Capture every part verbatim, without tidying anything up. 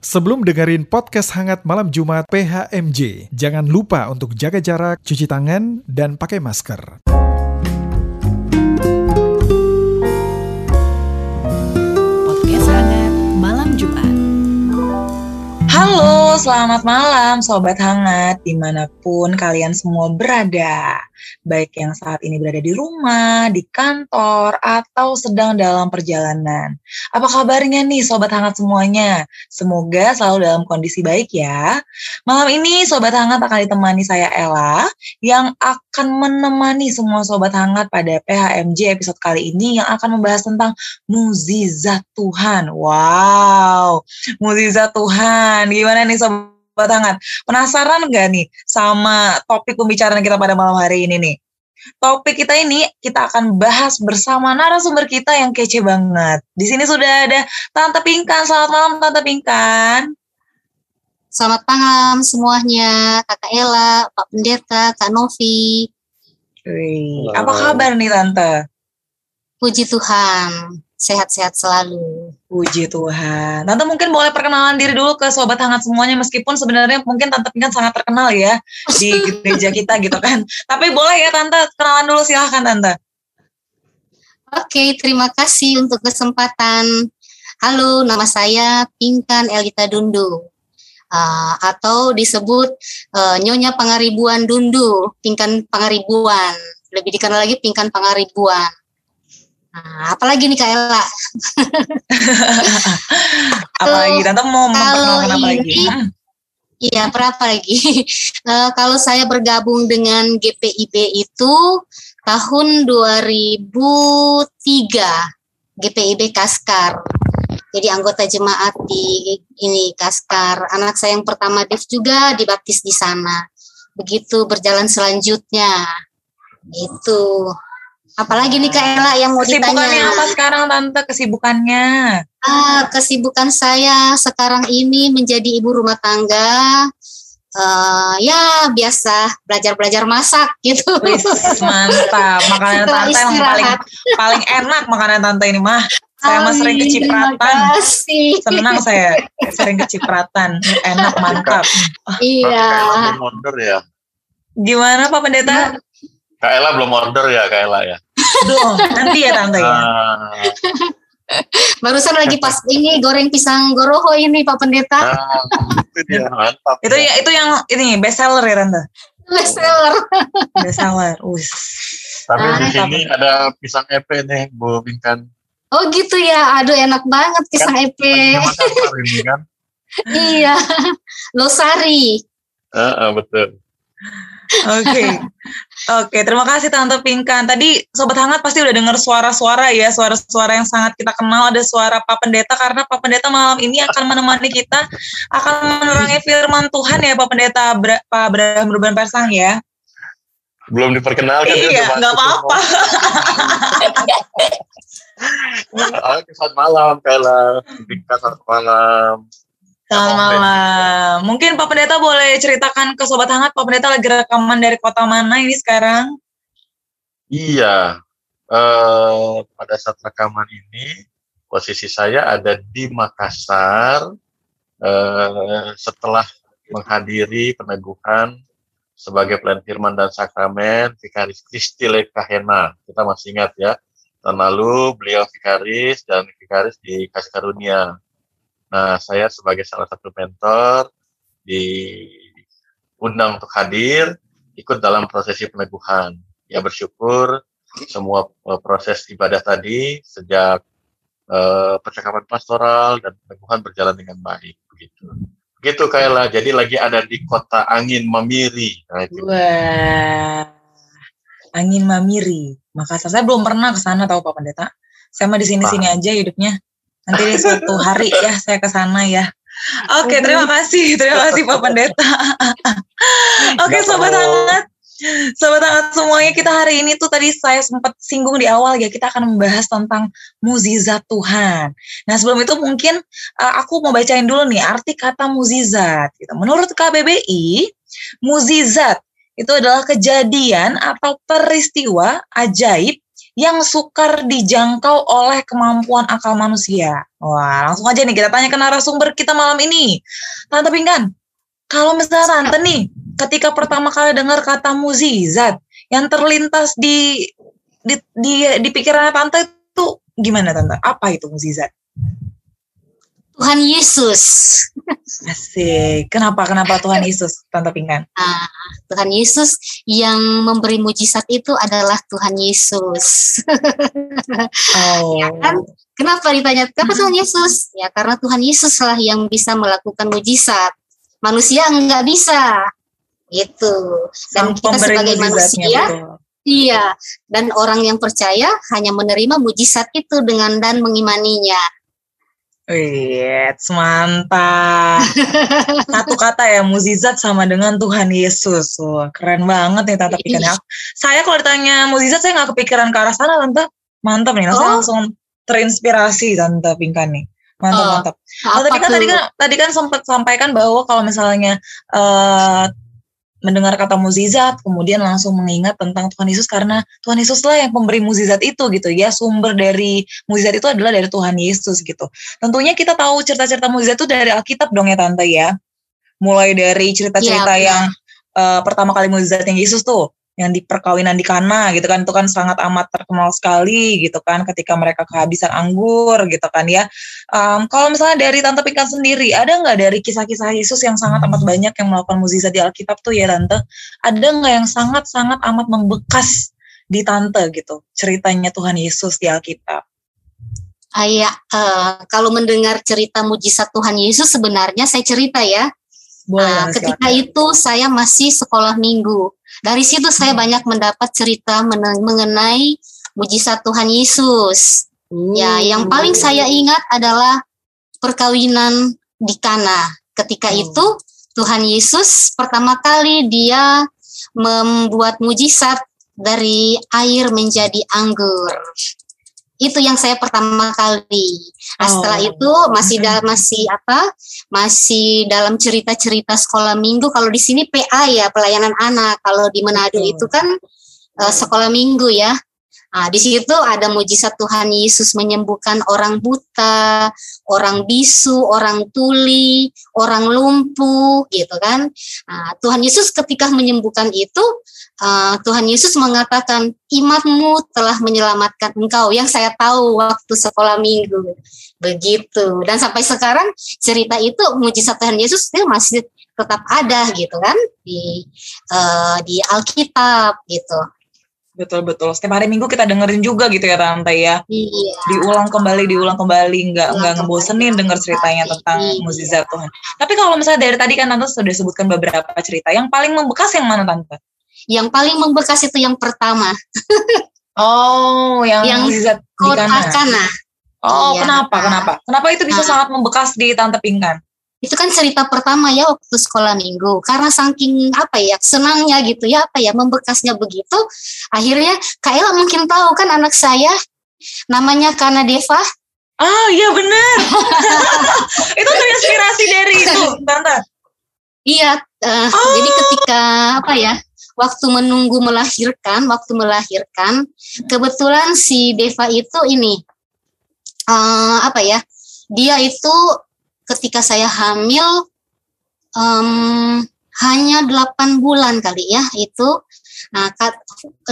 Sebelum dengerin podcast hangat malam Jumat P H M J, jangan lupa untuk jaga jarak, cuci tangan, dan pakai masker. Podcast hangat malam Jumat. Halo, selamat malam Sobat Hangat dimanapun kalian semua berada. Baik yang saat ini berada di rumah, di kantor, atau sedang dalam perjalanan. Apa kabarnya nih Sobat Hangat semuanya? Semoga selalu dalam kondisi baik ya. Malam ini Sobat Hangat akan ditemani saya Ella, yang akan menemani semua Sobat Hangat pada P H M J episode kali ini, yang akan membahas tentang mukjizat Tuhan. Wow, mukjizat Tuhan. Gimana nih Sobat Hangat? Penasaran gak nih sama topik pembicaraan kita pada malam hari ini nih? Topik kita ini kita akan bahas bersama narasumber kita yang kece banget. Di sini sudah ada Tante Pingkan. Selamat malam Tante Pingkan. Selamat malam semuanya, Kakak Ella, Pak Pendeta, Kak Novi. Wih, apa kabar nih Tante? Puji Tuhan. Sehat-sehat selalu. Puji Tuhan. Tante mungkin boleh perkenalan diri dulu ke Sobat Hangat semuanya, meskipun sebenarnya mungkin Tante Pingkan sangat terkenal ya di gereja kita gitu kan. Tapi boleh ya Tante, kenalan dulu silahkan Tante. Oke, terima kasih untuk kesempatan. Halo, nama saya Pingkan Elita Dundu. Uh, atau disebut uh, Nyonya Pangaribuan Dundu, Pingkan Pangaribuan. Lebih dikenal lagi Pingkan Pangaribuan. Nah, apalagi nih Kak Ella? Apalagi Tante mau memperkenalkan apa lagi? Iya, berapa lagi? uh, kalau saya bergabung dengan G P I B itu tahun dua ribu tiga, G P I B Kaskar. Jadi anggota jemaat di ini Kaskar. Anak saya yang pertama Dave juga dibaptis di sana. Begitu berjalan selanjutnya. Itu. Apalagi nih Kak Ella yang mau ditanya. Kesibukannya apa sekarang Tante? Kesibukannya? Ah, kesibukan saya sekarang ini menjadi ibu rumah tangga. Uh, ya biasa belajar-belajar masak gitu. Wih, mantap. Makanan Tante yang paling paling enak makanan Tante ini mah. Saya mah sering kecipratan. Senang saya sering kecipratan. Enak mantap. Iya. Order ya. Gimana Pak Pendeta? Nah, Kak Ella belum order ya, Kak Ella ya? Duh, nanti ya Tante ya. Ah. Barusan lagi pas ini goreng pisang goroho ini Pak Pendeta. Ah, itu ya, mantap. Itu ya, itu yang ini best seller ya Tante? Best seller. Best seller, us. Tapi ah, di sini ada pisang E P nih, Bu Pingkan. Oh gitu ya, aduh enak banget pisang kan, E P. Ini, kan? Iya, Losari. Ah, ah, betul. Oke, okay. oke. Okay, terima kasih Tante Pingkan. Tadi Sobat Hangat pasti udah dengar suara-suara ya, suara-suara yang sangat kita kenal. Ada suara Pak Pendeta karena Pak Pendeta malam ini akan menemani kita, akan menerangi firman Tuhan ya Pak Pendeta Bra- Pak Abraham Ruben Ber Persang ya. Belum diperkenalkan. Iya, nggak apa-apa. Halo, selamat malam, Kayla. Selamat malam. Selamat malam. Mungkin Pak Pendeta boleh ceritakan ke Sobat Hangat, Pak Pendeta lagi rekaman dari kota mana ini sekarang? Iya, eh, pada saat rekaman ini posisi saya ada di Makassar eh, setelah menghadiri peneguhan sebagai pelayan firman dan sakramen Vikaris Kristi Lekahena. Kita masih ingat ya, tahun lalu beliau Vikaris dan Vikaris di Kasih Karunia. Nah, saya sebagai salah satu mentor diundang untuk hadir, ikut dalam prosesi peneguhan. Ya, bersyukur semua proses ibadah tadi sejak eh, percakapan pastoral dan peneguhan berjalan dengan baik. Begitu. Begitu, Kak Ella. Jadi lagi ada di kota angin mamiri. Nah, wah, angin mamiri. Makassar, saya belum pernah ke sana tahu Pak Pendeta. Saya mah di sini-sini aja hidupnya. Nanti di suatu hari ya saya ke sana ya. Oke, okay, terima kasih. Terima kasih Pak Pendeta. Oke, okay, Sobat Hangat. Sobat Hangat semuanya, kita hari ini tuh tadi saya sempat singgung di awal ya, kita akan membahas tentang mukjizat Tuhan. Nah, sebelum itu mungkin uh, aku mau bacain dulu nih arti kata mukjizat gitu. Menurut K B B I, mukjizat itu adalah kejadian atau peristiwa ajaib yang sukar dijangkau oleh kemampuan akal manusia. Wah, langsung aja nih kita tanya ke narasumber kita malam ini. Tante Pingkan, kalau misalnya Tante nih, ketika pertama kali dengar kata mukjizat, yang terlintas di di di, di pikiran Tante itu gimana Tante? Apa itu mukjizat? Tuhan Yesus. Asik. Kenapa? Kenapa Tuhan Yesus, Tante Pingkan? Ah, Tuhan Yesus yang memberi mukjizat itu adalah Tuhan Yesus. Oh. Ya kan? Kenapa ditanya, kenapa Tuhan Yesus? Ya karena Tuhan Yesuslah yang bisa melakukan mukjizat. Manusia enggak bisa. Gitu. Dan Sampo kita sebagai manusia, betul. Iya. Dan orang yang percaya hanya menerima mukjizat itu dengan dan mengimaninya. Wih, mantap. Satu kata ya, mukjizat sama dengan Tuhan Yesus. Wah, keren banget nih Tante Pingkan. Saya kalau ditanya mukjizat, saya gak kepikiran ke arah sana Tante. Mantap nih, oh. Saya langsung terinspirasi Tante Pingkan nih. Mantap-mantap. Oh, tadi, kan, tadi kan tadi kan sempat sampaikan bahwa kalau misalnya uh, mendengar kata mukjizat, kemudian langsung mengingat tentang Tuhan Yesus, karena Tuhan Yesuslah yang pemberi mukjizat itu gitu ya. Sumber dari mukjizat itu adalah dari Tuhan Yesus gitu. Tentunya kita tahu cerita-cerita mukjizat itu dari Alkitab dong ya Tante ya. Mulai dari cerita-cerita ya, yang uh, pertama kali mukjizatnya Yesus tuh, yang di perkawinan di Kana gitu kan, itu kan sangat amat terkenal sekali gitu kan, ketika mereka kehabisan anggur gitu kan ya. Um, kalau misalnya dari Tante Pingkan sendiri, ada nggak dari kisah-kisah Yesus yang sangat amat banyak yang melakukan mukjizat di Alkitab tuh ya Tante, ada nggak yang sangat-sangat amat membekas di Tante gitu, ceritanya Tuhan Yesus di Alkitab? Ayah, uh, kalau mendengar cerita mukjizat Tuhan Yesus, sebenarnya saya cerita ya, Boleh, uh, ketika itu saya masih sekolah minggu. Dari situ saya banyak mendapat cerita men- mengenai mukjizat Tuhan Yesus. Hmm. Ya, yang paling saya ingat adalah perkawinan di Kana. Ketika hmm. itu Tuhan Yesus pertama kali dia membuat mukjizat dari air menjadi anggur. Itu yang saya pertama kali. Nah, setelah oh. itu masih da- masih apa? Masih dalam cerita-cerita sekolah minggu. Kalau di sini P A ya, pelayanan anak. Kalau di Menado itu kan uh, sekolah minggu ya. Nah, di situ ada mukjizat Tuhan Yesus menyembuhkan orang buta, orang bisu, orang tuli, orang lumpuh gitu kan. Nah, Tuhan Yesus ketika menyembuhkan itu, uh, Tuhan Yesus mengatakan, imanmu telah menyelamatkan engkau, yang saya tahu waktu sekolah minggu. Begitu. Dan sampai sekarang cerita itu, mukjizat Tuhan Yesus itu masih tetap ada gitu kan di uh, di Alkitab gitu. Betul-betul, setiap hari minggu kita dengerin juga gitu ya Tante ya. Iya. Diulang kembali, diulang kembali, nggak, nggak ngebosenin dengar ceritanya tentang iya. mukjizat Tuhan. Tapi kalau misalnya dari tadi kan Tante sudah sebutkan beberapa cerita, yang paling membekas yang mana Tante? Yang paling membekas itu yang pertama. Oh, yang, yang mukjizat di Kana. Kana. Oh, iya. kenapa, kenapa? Kenapa itu bisa nah. sangat membekas di Tante Pingkan? Itu kan cerita pertama ya waktu sekolah minggu, karena saking apa ya senangnya gitu ya, apa ya membekasnya begitu, akhirnya Kak Ella mungkin tahu kan anak saya namanya Kana Deva. Ah iya benar. Itu terinspirasi dari itu Tante. Iya uh, oh. Jadi ketika apa ya waktu menunggu melahirkan, waktu melahirkan kebetulan si Deva itu ini uh, apa ya dia itu ketika saya hamil um, hanya delapan bulan kali ya itu, nah,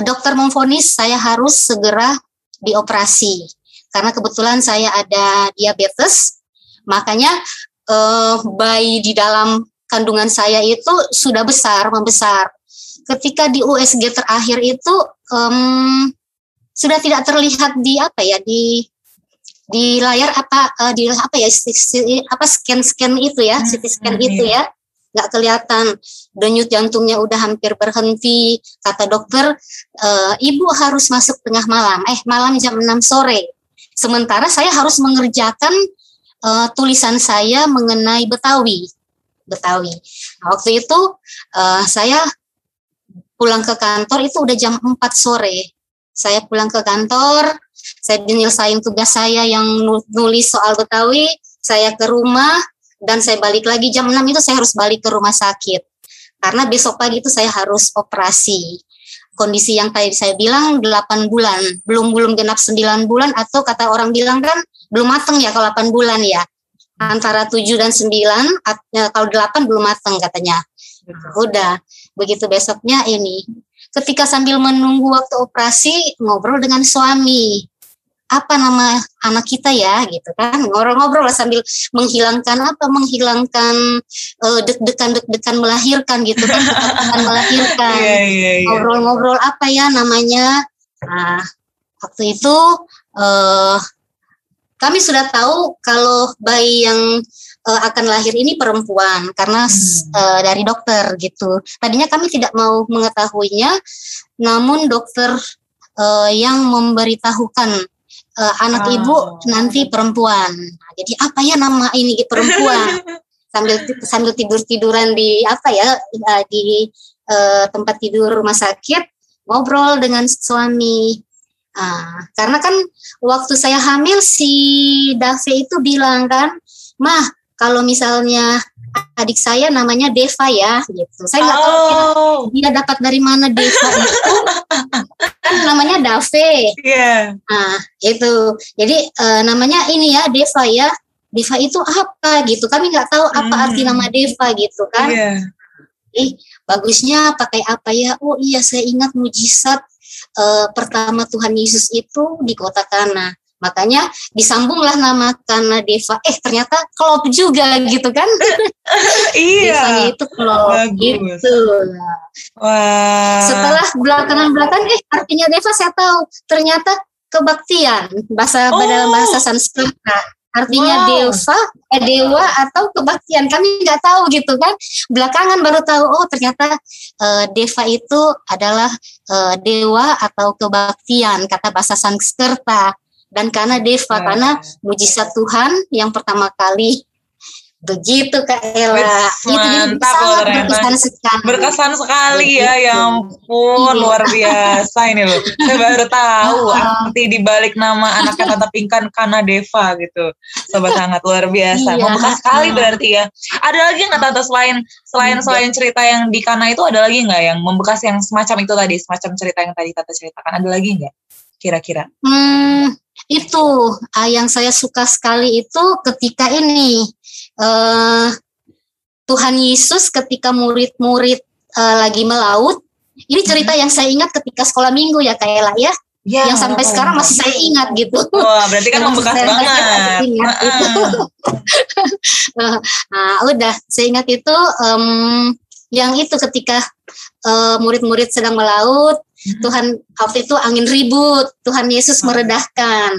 dokter memvonis saya harus segera dioperasi karena kebetulan saya ada diabetes, makanya uh, bayi di dalam kandungan saya itu sudah besar, membesar. Ketika di U S G terakhir itu um, sudah tidak terlihat di apa ya di di layar apa uh, di apa ya apa scan-scan itu ya, C T scan hmm, itu iya. ya nggak kelihatan, denyut jantungnya udah hampir berhenti, kata dokter uh, ibu harus masuk tengah malam eh malam jam enam sore, sementara saya harus mengerjakan uh, tulisan saya mengenai Betawi Betawi nah, waktu itu uh, saya pulang ke kantor itu udah jam empat sore, saya pulang ke kantor. Saya menyelesaikan tugas saya yang nulis soal Betawi, saya ke rumah, dan saya balik lagi jam enam itu saya harus balik ke rumah sakit. Karena besok pagi itu saya harus operasi. kondisi yang kayak saya bilang delapan bulan, belum belum genap sembilan bulan, atau kata orang bilang kan belum mateng ya kalau delapan bulan ya. Antara tujuh dan sembilan, kalau delapan belum mateng katanya. Udah, begitu besoknya ini. Ketika sambil menunggu waktu operasi, ngobrol dengan suami. Apa nama anak kita ya gitu kan. Ngobrol-ngobrol lah sambil menghilangkan apa? Menghilangkan uh, deg-degan deg-degan melahirkan gitu kan. Ketakutan melahirkan. Yeah, yeah, yeah. Ngobrol-ngobrol apa ya namanya. Nah, waktu itu uh, kami sudah tahu kalau bayi yang uh, akan lahir ini perempuan karena hmm. uh, dari dokter gitu. Tadinya kami tidak mau mengetahuinya, namun dokter uh, yang memberitahukan uh, anak oh. ibu nanti perempuan. Nah, jadi apa ya nama ini perempuan? sambil sambil tidur-tiduran di apa ya di uh, tempat tidur rumah sakit, ngobrol dengan suami. Ah, karena kan waktu saya hamil si Dave itu bilang kan, "Mah, kalau misalnya adik saya namanya Deva ya," gitu. Saya nggak tahu oh. dia dapat dari mana Deva itu. Kan namanya Dave. Yeah. Ah, itu. Jadi eh, namanya ini ya Deva ya. Deva itu apa gitu? Kami nggak tahu apa hmm. arti nama Deva gitu kan. Yeah. Eh, bagusnya pakai apa ya? Oh iya, saya ingat mujizat. E, pertama Tuhan Yesus itu di kota Kana, makanya disambunglah nama Kana Deva. Eh ternyata klop juga gitu kan? Iya. Devanya itu klop. Bagus. Gitu. Wah. Setelah belakangan-belakangan, eh artinya Deva saya tahu. Ternyata kebaktian bahasa oh. dalam bahasa Sanskerta. Artinya wow. Deva, eh, dewa atau kebaktian, kami nggak tahu gitu kan. Belakangan baru tahu, oh ternyata uh, Deva itu adalah uh, dewa atau kebaktian, kata bahasa Sanskerta. Dan karena Deva, yeah. karena mujizat Tuhan yang pertama kali. Begitu Kak Ella. Itu jadi sangat berkesan sekali. Berkesan sekali ya, ya ampun, iya. Luar biasa ini loh. Saya baru tahu arti dibalik nama anak kata Pingkan Kana Deva gitu. Sobat hangat, luar biasa. Iya. Membekas sekali berarti ya. Ada lagi nggak Tante selain selain selain cerita yang di Kana itu, ada lagi nggak yang membekas yang semacam itu tadi, semacam cerita yang tadi Tante ceritakan, ada lagi nggak kira-kira? Hmm, itu yang saya suka sekali itu ketika ini. Uh, Tuhan Yesus ketika murid-murid uh, lagi melaut. Ini cerita yang saya ingat ketika sekolah minggu ya Kak Ella ya, ya. Yang sampai oh. sekarang masih saya ingat gitu. Wah, berarti kan membekas banget. Ingat, uh-uh. gitu. Nah udah, saya ingat itu um, yang itu ketika uh, murid-murid sedang melaut, hmm. Tuhan waktu itu angin ribut, Tuhan Yesus oh. meredahkan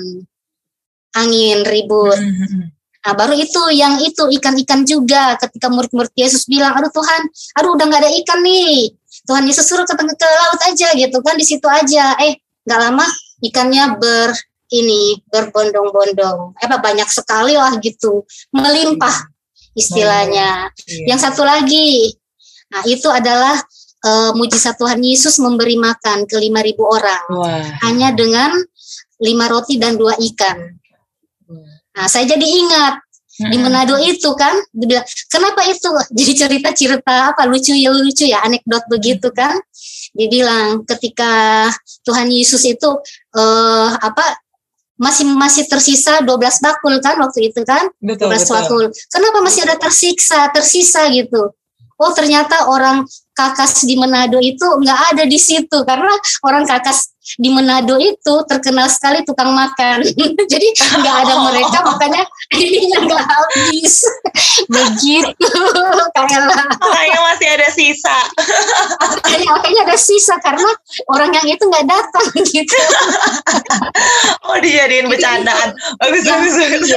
angin ribut. Hmm. Nah, baru itu yang itu ikan-ikan juga ketika murid-murid Yesus bilang, aduh Tuhan, aduh udah nggak ada ikan nih. Tuhan Yesus suruh ke, ke laut aja gitu kan, di situ aja. Eh nggak lama ikannya ber ini berbondong-bondong. Eh banyak sekali lah gitu, melimpah istilahnya. Iya. Yang satu lagi, nah itu adalah e, mujizat Tuhan Yesus memberi makan ke lima ribu orang, wah. Hanya dengan lima roti dan dua ikan. Nah, saya jadi ingat di Menado itu kan, dibilang kenapa itu jadi cerita-cerita apa lucu ya lucu ya anekdot begitu kan, dibilang ketika Tuhan Yesus itu eh, apa masih masih tersisa dua belas bakul kan waktu itu kan, betul, dua belas bakul, kenapa masih ada tersiksa tersisa gitu? Oh ternyata orang Kakas di Menado itu nggak ada di situ karena orang Kakas di Menado itu terkenal sekali tukang makan, jadi nggak ada mereka, makanya ininya nggak habis. Begitu, Kayla. Makanya masih ada sisa. Makanya ada sisa karena orang yang itu nggak datang gitu. Oh dijadiin bercandaan. Bagus bagus bagus.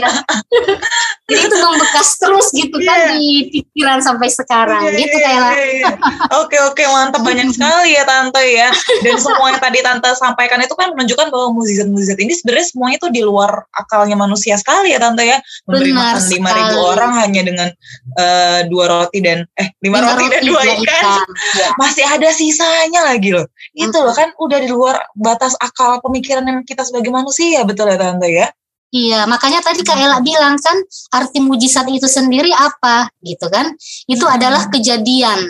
Jadi itu membekas terus gitu yeah. kan di pikiran sampai sekarang, yeah, gitu Kayla. Yeah, yeah. Oke oke mantap, banyak sekali ya Tante ya, dan semua yang tadi Tante sampaikan itu kan menunjukkan bahwa mukjizat-mukjizat ini sebenarnya semuanya itu di luar akalnya manusia sekali ya Tante ya, memberi benar makan lima ribu orang hanya dengan uh, dua roti dan eh lima roti, roti dan dua ikan, ya. Masih ada sisanya lagi loh, itu loh kan udah di luar batas akal pemikiran yang kita sebagai manusia, betul ya Tante ya. Iya, makanya tadi Kak Ella bilang kan arti mukjizat itu sendiri apa gitu kan, itu hmm. adalah kejadian.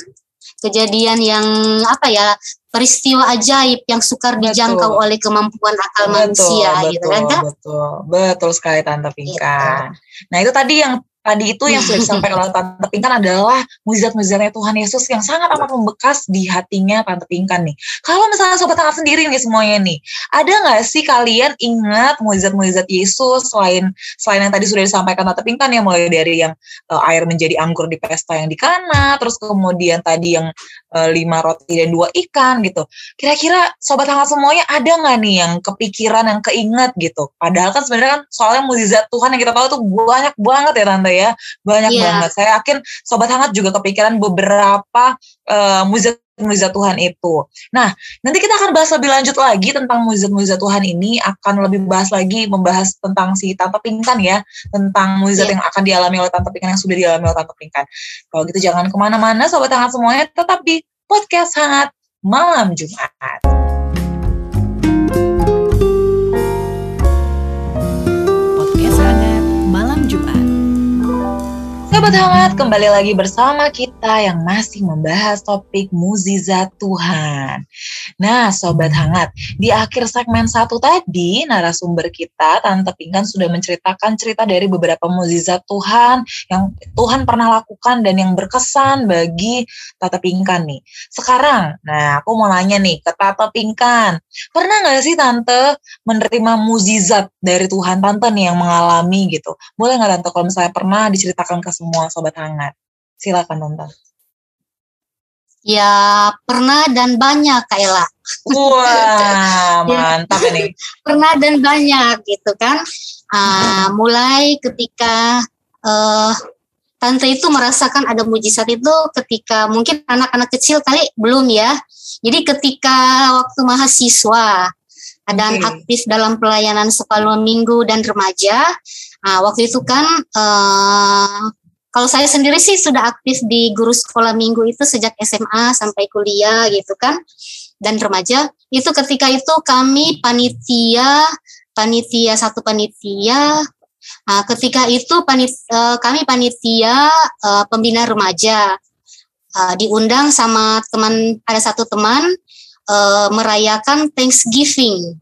Kejadian yang apa ya peristiwa ajaib yang sukar betul. dijangkau oleh kemampuan akal betul, manusia betul, gitu kan Kak? Betul, betul sekali Tante Pingkan. Gitu. Nah itu tadi yang Tadi itu yang sudah disampaikan oleh Tante Pingkan adalah mujizat-mujizatnya Tuhan Yesus yang sangat amat membekas di hatinya Tante Pingkan nih. Kalau misalnya Sobat Hangat sendiri nih semuanya nih, ada gak sih kalian ingat mujizat-mujizat Yesus selain selain yang tadi sudah disampaikan Tante Pingkan ya, mulai dari yang e, air menjadi anggur di pesta yang di Kana, terus kemudian tadi yang e, lima roti dan dua ikan gitu. Kira-kira Sobat Hangat semuanya ada gak nih yang kepikiran, yang keinget gitu? Padahal kan sebenarnya kan soalnya mujizat Tuhan yang kita tahu tuh banyak banget ya Tante ya, banyak yeah. banget. Saya yakin Sobat Hangat juga kepikiran beberapa uh, mujizat-mujizat Tuhan itu. Nah, nanti kita akan bahas lebih lanjut lagi tentang mujizat-mujizat Tuhan ini, akan lebih bahas lagi membahas tentang si Tante Pingkan ya, tentang mujizat yeah. yang akan dialami oleh Tante Pingkan, yang sudah dialami oleh Tante Pingkan. Kalau gitu jangan kemana-mana Sobat Hangat semuanya, tetap di Podcast Hangat Malam Jumat. Podcast Hangat Malam Jumat. Sobat Hangat, kembali lagi bersama kita yang masih membahas topik mujizat Tuhan. Nah Sobat Hangat, di akhir segmen satu tadi, narasumber kita Tante Pingkan sudah menceritakan cerita dari beberapa mujizat Tuhan yang Tuhan pernah lakukan dan yang berkesan bagi Tante Pingkan nih. Sekarang, nah aku mau nanya nih ke Tante Pingkan, pernah gak sih Tante menerima mujizat dari Tuhan Tante nih yang mengalami gitu? Boleh gak Tante kalau misalnya pernah diceritakan ke semua Sobat Hangat? Silakan Tante. Ya pernah dan banyak Kak Ella. Wah mantap ini. Pernah dan banyak gitu kan. Uh, mulai ketika uh, Tante itu merasakan ada mujizat itu ketika mungkin anak-anak kecil kali belum ya. Jadi ketika waktu mahasiswa dan okay. aktif dalam pelayanan sekolah minggu dan remaja. Nah, waktu itu kan eh, kalau saya sendiri sih sudah aktif di guru sekolah minggu itu sejak S M A sampai kuliah gitu kan, dan remaja itu ketika itu kami panitia panitia satu panitia nah, ketika itu panit, eh, kami panitia eh, pembina remaja eh, diundang sama teman, ada satu teman eh, merayakan Thanksgiving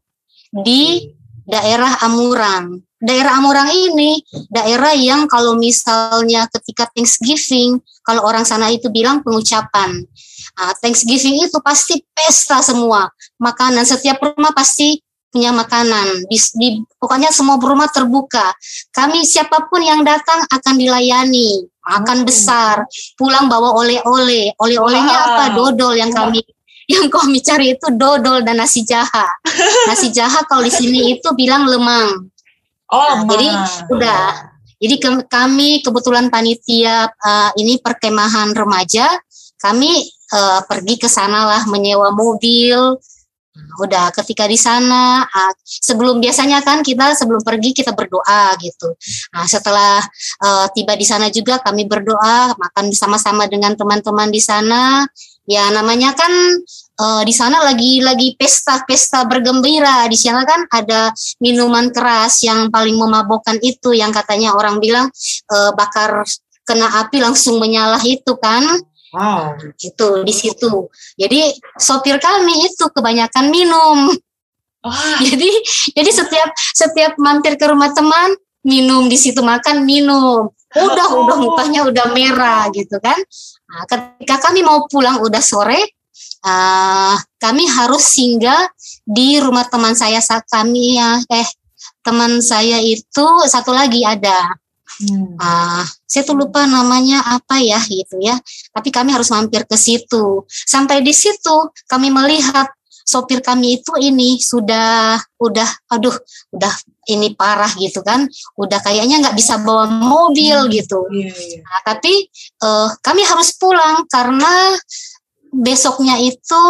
di daerah Amurang. Daerah Amurang ini, daerah yang kalau misalnya ketika Thanksgiving, kalau orang sana itu bilang pengucapan. Nah, Thanksgiving itu pasti pesta semua, makanan, setiap rumah pasti punya makanan. Di, di, pokoknya semua rumah terbuka. Kami siapapun yang datang akan dilayani, makan besar, pulang bawa oleh-oleh. Oleh-olehnya wow. apa? Dodol yang kami... yang kami cari itu dodol dan nasi jaha. Nasi jaha kalau di sini itu bilang lemang. Oh, nah, jadi udah. Jadi ke- kami kebetulan panitia uh, ini perkemahan remaja, kami uh, pergi ke sanalah menyewa mobil. Udah ketika di sana uh, sebelum biasanya kan kita sebelum pergi kita berdoa gitu. Nah, setelah uh, tiba di sana juga kami berdoa, makan bersama-sama dengan teman-teman di sana. Ya namanya kan uh, di sana lagi-lagi pesta-pesta bergembira. Di sana kan ada minuman keras yang paling memabokkan itu, yang katanya orang bilang uh, bakar kena api langsung menyala itu kan. Wow. Itu di situ. Jadi sopir kami itu kebanyakan minum. Oh. Jadi jadi setiap setiap mampir ke rumah teman minum di situ, makan minum. Udah oh. udah mukanya udah merah gitu kan. Nah, ketika kami mau pulang udah sore, uh, kami harus singgah di rumah teman saya kami ya, eh teman saya itu satu lagi ada, hmm. uh, saya tuh lupa namanya apa ya gitu ya. Tapi kami harus mampir ke situ. Sampai di situ kami melihat sopir kami itu ini sudah udah, aduh udah ini parah gitu kan, udah kayaknya nggak bisa bawa mobil hmm, gitu. Iya, iya. Nah, tapi uh, kami harus pulang karena besoknya itu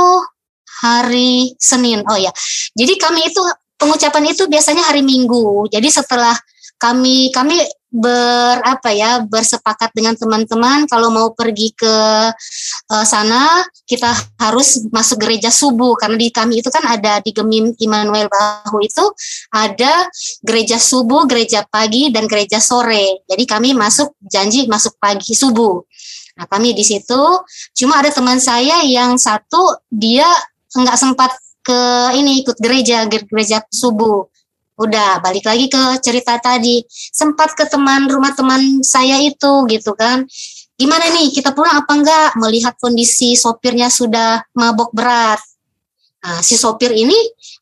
hari Senin. Oh ya, jadi kami itu pengucapan itu biasanya hari Minggu. Jadi setelah kami kami ber apa ya bersepakat dengan teman-teman kalau mau pergi ke uh, sana kita harus masuk gereja subuh, karena di kami itu kan ada di Gemim Immanuel Bahu itu ada gereja subuh, gereja pagi dan gereja sore. Jadi kami masuk janji masuk pagi subuh. Nah, kami di situ cuma ada teman saya yang satu dia nggak sempat ke ini ikut gereja gereja subuh. Udah balik lagi ke cerita tadi, sempat ke teman rumah teman saya itu gitu kan. Gimana nih, kita pulang apa enggak? Melihat kondisi sopirnya sudah mabok berat. Nah, si sopir ini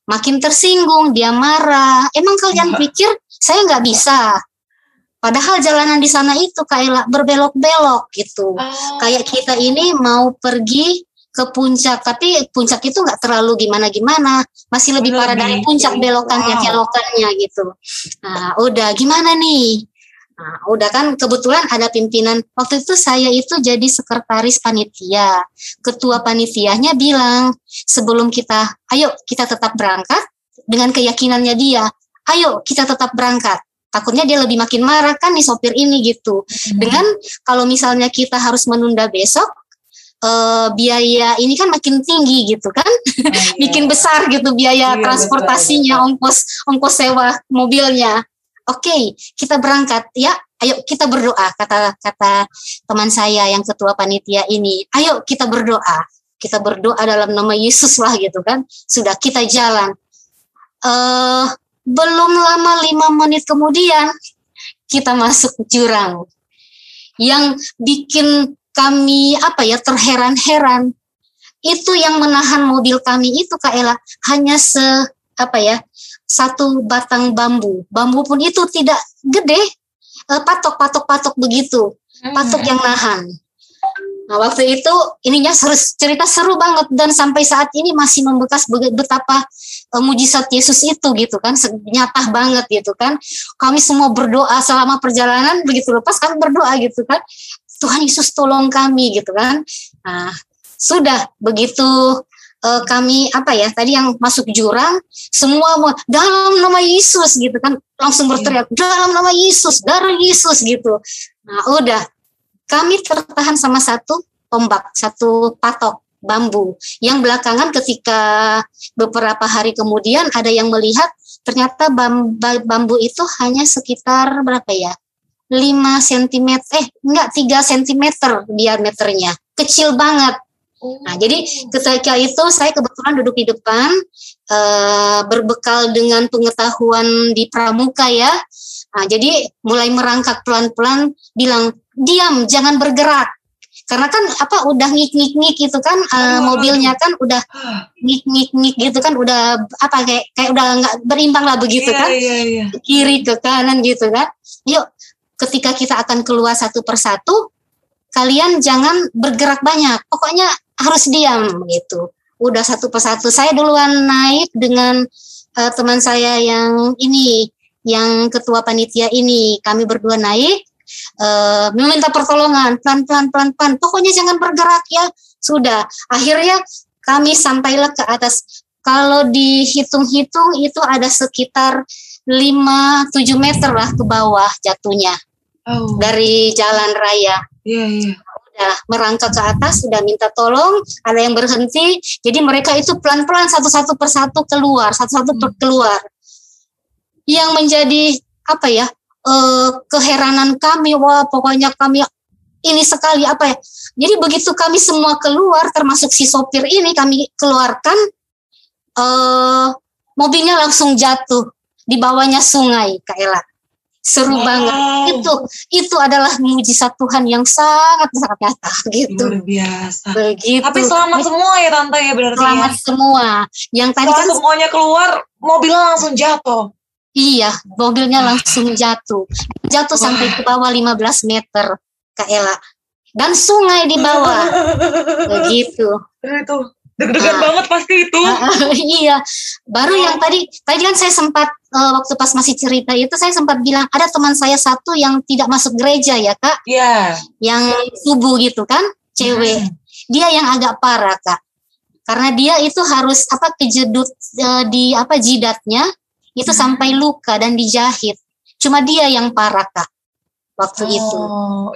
makin tersinggung, dia marah. Emang kalian pikir saya nggak bisa? Padahal jalanan di sana itu kayak berbelok-belok gitu. Oh. Kayak kita ini mau pergi ke puncak, tapi puncak itu nggak terlalu gimana-gimana, masih lebih parah dari puncak belokannya, wow. belokannya gitu. Nah, udah gimana nih? Nah, udah kan kebetulan ada pimpinan waktu itu saya itu jadi sekretaris panitia. Ketua panitianya bilang sebelum kita, ayo kita tetap berangkat dengan keyakinannya dia, ayo kita tetap berangkat. Takutnya dia lebih makin marah kan nih sopir ini gitu. Hmm. Dengan kalau misalnya kita harus menunda besok, Uh, biaya ini kan makin tinggi gitu kan, oh, iya. bikin besar gitu biaya iya, transportasinya, betul, betul. ongkos ongkos sewa mobilnya. Oke, okay, kita berangkat ya. Ayo kita berdoa, kata kata teman saya yang ketua panitia ini. Ayo kita berdoa, kita berdoa dalam nama Yesus lah gitu kan. Sudah kita jalan. Uh, belum lama lima menit kemudian kita masuk jurang yang bikin kami apa ya terheran-heran. Itu yang menahan mobil kami itu Kak Ella hanya se apa ya satu batang bambu. Bambu pun itu tidak gede, patok-patok-patok begitu. Patok yang nahan. Nah, waktu itu ininya seru, cerita seru banget dan sampai saat ini masih membekas betapa uh, mujizat Yesus itu gitu kan, nyata banget gitu kan. Kami semua berdoa selama perjalanan, begitu lepas kami berdoa gitu kan. Tuhan Yesus tolong kami gitu kan. Nah, sudah begitu uh, kami apa ya tadi yang masuk jurang semua mau dalam nama Yesus gitu kan, langsung berteriak dalam nama Yesus, darah Yesus gitu. Nah, udah kami tertahan sama satu tombak, satu patok bambu yang belakangan ketika beberapa hari kemudian ada yang melihat ternyata bambu itu hanya sekitar berapa ya? lima sentimeter, eh enggak tiga sentimeter diameternya, kecil banget. Nah, jadi ketika itu saya kebetulan duduk di depan, eh, berbekal dengan pengetahuan di pramuka ya. Nah, jadi mulai merangkak pelan-pelan, bilang diam, jangan bergerak. Karena kan apa udah ngik-ngik-ngik gitu kan, uh, mobilnya kan udah ngik-ngik-ngik gitu kan, udah apa kayak kayak udah nggak berimbang lah begitu kan, yeah, yeah, yeah. kiri ke kanan gitu kan. Yuk. Ketika kita akan keluar satu persatu, kalian jangan bergerak banyak. Pokoknya harus diam gitu. Udah satu persatu. Saya duluan naik dengan uh, teman saya yang ini, yang ketua panitia ini. Kami berdua naik, uh, meminta pertolongan. Pelan-pelan, pelan-pelan. Pokoknya jangan bergerak ya. Sudah. Akhirnya kami sampailah ke atas. Kalau dihitung-hitung itu ada sekitar lima sampai tujuh meter lah ke bawah jatuhnya. Oh. Dari jalan raya. Iya, iya. Udah merangkak ke atas, udah minta tolong, ada yang berhenti. Jadi mereka itu pelan-pelan satu-satu persatu keluar, satu-satu hmm. per keluar. Yang menjadi apa ya? Uh, keheranan kami, wah pokoknya kami ini sekali apa ya? Jadi begitu kami semua keluar termasuk si sopir ini kami keluarkan, uh, mobilnya langsung jatuh di bawahnya sungai, Kak Ella. Seru wow. banget. Itu itu adalah mujizat Tuhan yang sangat sangat nyata gitu. Luar biasa. Begitu. Tapi selamat semua ya Tante ya berarti. Selamat ya. semua. Yang tadi kan semuanya keluar, mobilnya langsung jatuh. Iya, mobilnya langsung jatuh. Jatuh wow. sampai ke bawah lima belas meter, Kak Ella. Dan sungai di bawah. Begitu. Itu deg-degan ah. banget pasti itu. Iya. Baru oh. yang tadi, tadi kan saya sempat Uh, waktu pas masih cerita itu saya sempat bilang ada teman saya satu yang tidak masuk gereja ya Kak, yeah. yang subuh gitu kan, cewek, yeah. dia yang agak parah Kak, karena dia itu harus apa kejedut uh, di apa jidatnya itu yeah. sampai luka dan dijahit, cuma dia yang parah Kak waktu oh, itu.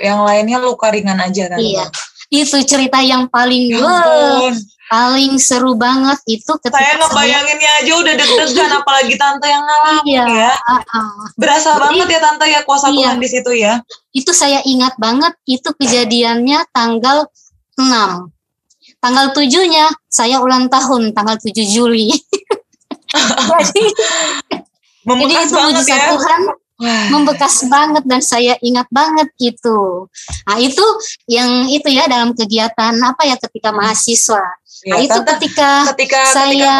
Yang lainnya luka ringan aja kan? Iya, itu cerita yang paling wow. paling seru banget itu ketika saya ngebayanginnya saya... aja udah deg-degan apalagi Tante yang ngalamin iya, ya. Uh, uh. Berasa jadi, banget ya Tante ya kuasa iya. Tuhan di situ ya. Itu saya ingat banget itu kejadiannya tanggal enam. Tanggal tujuhnya saya ulang tahun, tanggal tujuh Juli. Jadi, jadi itu mujizat ya. Tuhan membekas banget dan saya ingat banget itu. Nah itu yang itu ya dalam kegiatan apa ya ketika mahasiswa. Ya, nah itu tante, ketika, ketika saya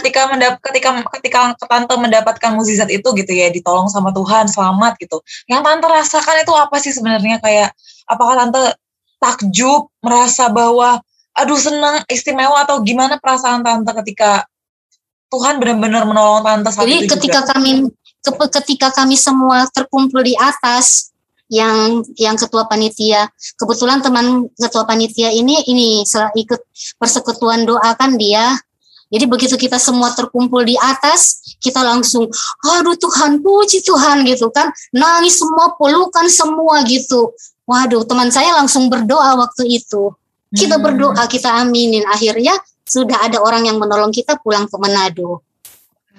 ketika mendap ketika ketika tante mendapatkan mujizat itu gitu ya, ditolong sama Tuhan, selamat gitu. Yang tante rasakan itu apa sih sebenarnya, kayak apakah tante takjub, merasa bahwa aduh senang, istimewa, atau gimana perasaan tante ketika Tuhan benar-benar menolong tante saat Jadi, itu? Jadi ketika juga? kami ketika kami semua terkumpul di atas, yang yang ketua panitia, kebetulan teman ketua panitia ini ini ikut persekutuan doakan dia. Jadi begitu kita semua terkumpul di atas, kita langsung, aduh Tuhan, puji Tuhan gitu kan, nangis semua, pelukan semua gitu. Waduh, teman saya langsung berdoa waktu itu. Kita hmm. berdoa, kita aminin. Akhirnya sudah ada orang yang menolong kita pulang ke Manado.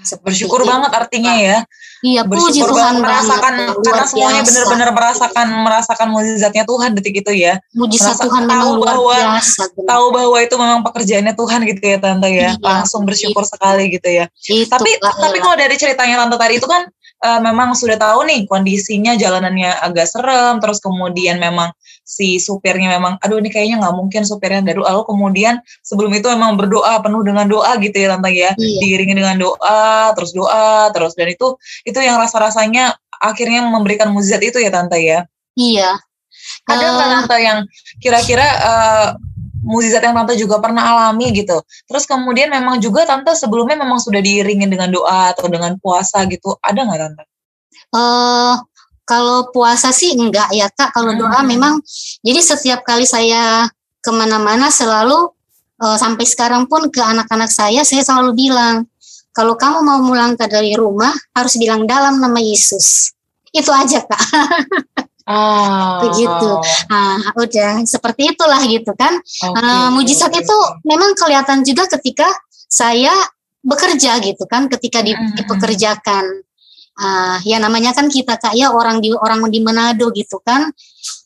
Seperti bersyukur itu. Banget artinya ya. Iya, puji Tuhan merasakan banget, karena semuanya benar-benar merasakan merasakan mujizatnya Tuhan detik itu ya. Mujizat Merasa, Tuhan tahu bahwa biasa, tahu bahwa itu memang pekerjaannya Tuhan gitu ya tante ya. Iya, langsung bersyukur itu. sekali gitu ya. Itu tapi lah, tapi kalau dari ceritanya tante tadi itu kan Uh, memang sudah tahu nih kondisinya, jalanannya agak serem, terus kemudian memang si supirnya memang aduh ini kayaknya nggak mungkin supirnya dadu, lalu kemudian sebelum itu memang berdoa penuh dengan doa gitu ya tante ya, iya. diiringi dengan doa terus doa terus dan itu itu yang rasa-rasanya akhirnya memberikan mujizat itu ya tante ya. Iya, ada nggak uh, tante yang kira-kira uh, mujizat yang tante juga pernah alami gitu. Terus kemudian memang juga tante sebelumnya memang sudah diiringin dengan doa atau dengan puasa gitu. Ada nggak tante? Uh, kalau puasa sih enggak ya kak. Kalau doa hmm. memang. Jadi setiap kali saya kemana-mana selalu uh, sampai sekarang pun ke anak-anak saya, saya selalu bilang, kalau kamu mau mulangkah dari rumah harus bilang dalam nama Yesus. Itu aja kak. Oh. Begitu, nah, udah seperti itulah gitu kan. Okay. uh, Mujizat itu memang kelihatan juga ketika saya bekerja gitu kan, ketika dipekerjakan. Uh, ya namanya kan kita kak ya, orang di orang di Menado gitu kan.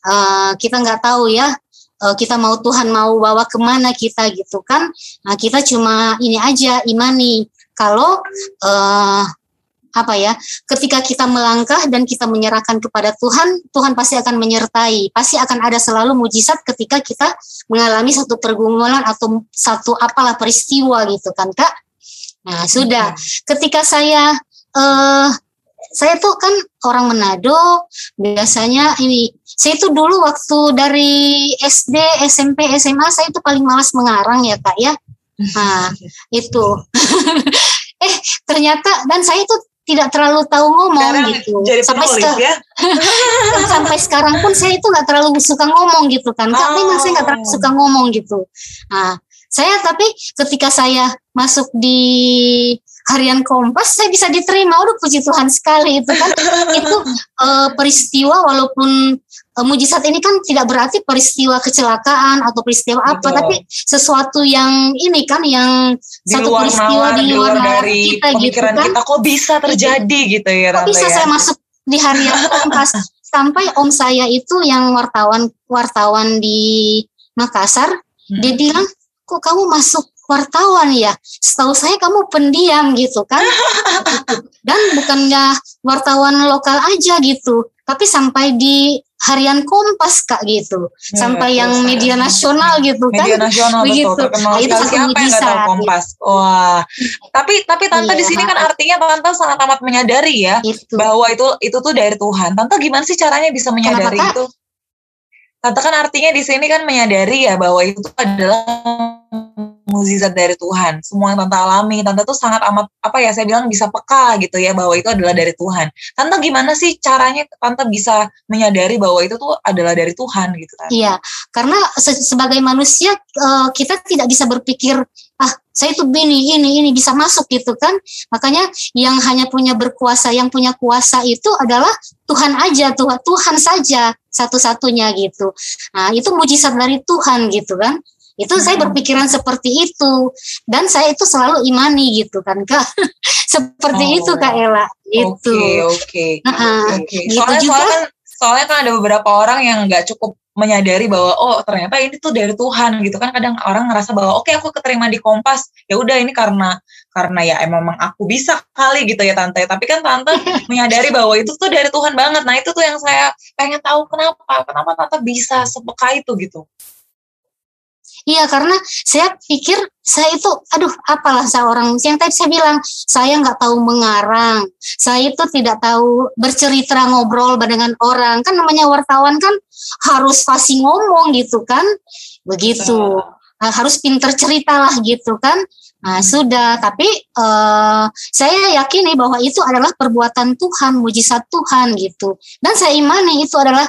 Uh, kita nggak tahu ya uh, kita mau Tuhan mau bawa kemana kita gitu kan. Nah, kita cuma ini aja imani kalau uh, apa ya, ketika kita melangkah dan kita menyerahkan kepada Tuhan, Tuhan pasti akan menyertai, pasti akan ada selalu mujizat ketika kita mengalami satu pergumulan atau satu apalah peristiwa gitu kan kak. Nah sudah, ketika saya eh, saya tuh kan orang Manado, biasanya ini saya tuh dulu waktu dari S D, S M P, S M A saya tuh paling malas mengarang ya kak ya. Nah itu eh ternyata, dan saya tuh tidak terlalu tahu ngomong sekarang gitu. Sampai sekarang ya? Sampai sekarang pun saya itu nggak terlalu suka ngomong gitu kan. Kak, oh. memang saya nggak terlalu suka ngomong gitu. Nah, saya tapi ketika saya masuk di Harian Kompas, saya bisa diterima. Udah puji Tuhan sekali itu kan. Itu e, peristiwa walaupun e, mujizat ini kan tidak berarti peristiwa kecelakaan atau peristiwa apa, betul. Tapi sesuatu yang ini kan yang di satu luar peristiwa nawar, di luar, luar dari kita gitu kan. Kita kok bisa terjadi gitu, gitu ya. Kok bisa ya? Saya masuk di Harian Kompas sampai om saya itu yang wartawan wartawan di Makassar, hmm. dia bilang, kok kamu masuk wartawan ya, setahu saya kamu pendiam gitu kan. Dan bukannya wartawan lokal aja gitu, tapi sampai di Harian Kompas kak gitu, ya, sampai ya, yang ya. media nasional gitu media kan. Media nasional begitu. Betul, terkenal nah, itu siapa yang gak tahu Kompas. Wah, tapi tapi tante iya. di sini kan artinya tante sangat amat menyadari ya, itu. bahwa itu itu tuh dari Tuhan. Tante gimana sih caranya bisa menyadari Kenapa, itu? Tante kan artinya di sini kan menyadari ya bahwa itu adalah mujizat dari Tuhan. Semua yang tante alami, tante tuh sangat amat apa ya, saya bilang bisa peka gitu ya bahwa itu adalah dari Tuhan. Tante gimana sih caranya tante bisa menyadari bahwa itu tuh adalah dari Tuhan gitu kan? Iya, karena se- sebagai manusia e- kita tidak bisa berpikir ah saya tuh ini ini ini bisa masuk gitu kan. Makanya yang hanya punya berkuasa, yang punya kuasa itu adalah Tuhan aja, Tuhan Tuhan saja satu-satunya gitu. Nah, itu mujizat dari Tuhan gitu kan. Itu hmm. saya berpikiran seperti itu dan saya itu selalu imani gitu kan kak. Seperti oh. itu kak Ella gitu. Oke okay, oke. Okay. Uh-huh. Okay. Gitu soalnya juga, soalnya kan Soalnya kan ada beberapa orang yang nggak cukup menyadari bahwa oh ternyata ini tuh dari Tuhan gitu kan. Kadang orang ngerasa bahwa oke okay, aku keterima di Kompas, ya udah ini karena karena ya emang aku bisa kali gitu ya tante. Tapi kan tante menyadari bahwa itu tuh dari Tuhan banget. Nah itu tuh yang saya pengen tahu, kenapa kenapa tante bisa sepeka itu gitu. Iya, karena saya pikir saya itu, aduh apalah saya orang, yang tadi saya bilang, saya nggak tahu mengarang, saya itu tidak tahu bercerita, ngobrol dengan orang, kan namanya wartawan kan harus fasih ngomong gitu kan, begitu, nah, harus pinter cerita lah gitu kan, nah sudah, tapi uh, saya yakini bahwa itu adalah perbuatan Tuhan, mujizat Tuhan gitu, dan saya imani itu adalah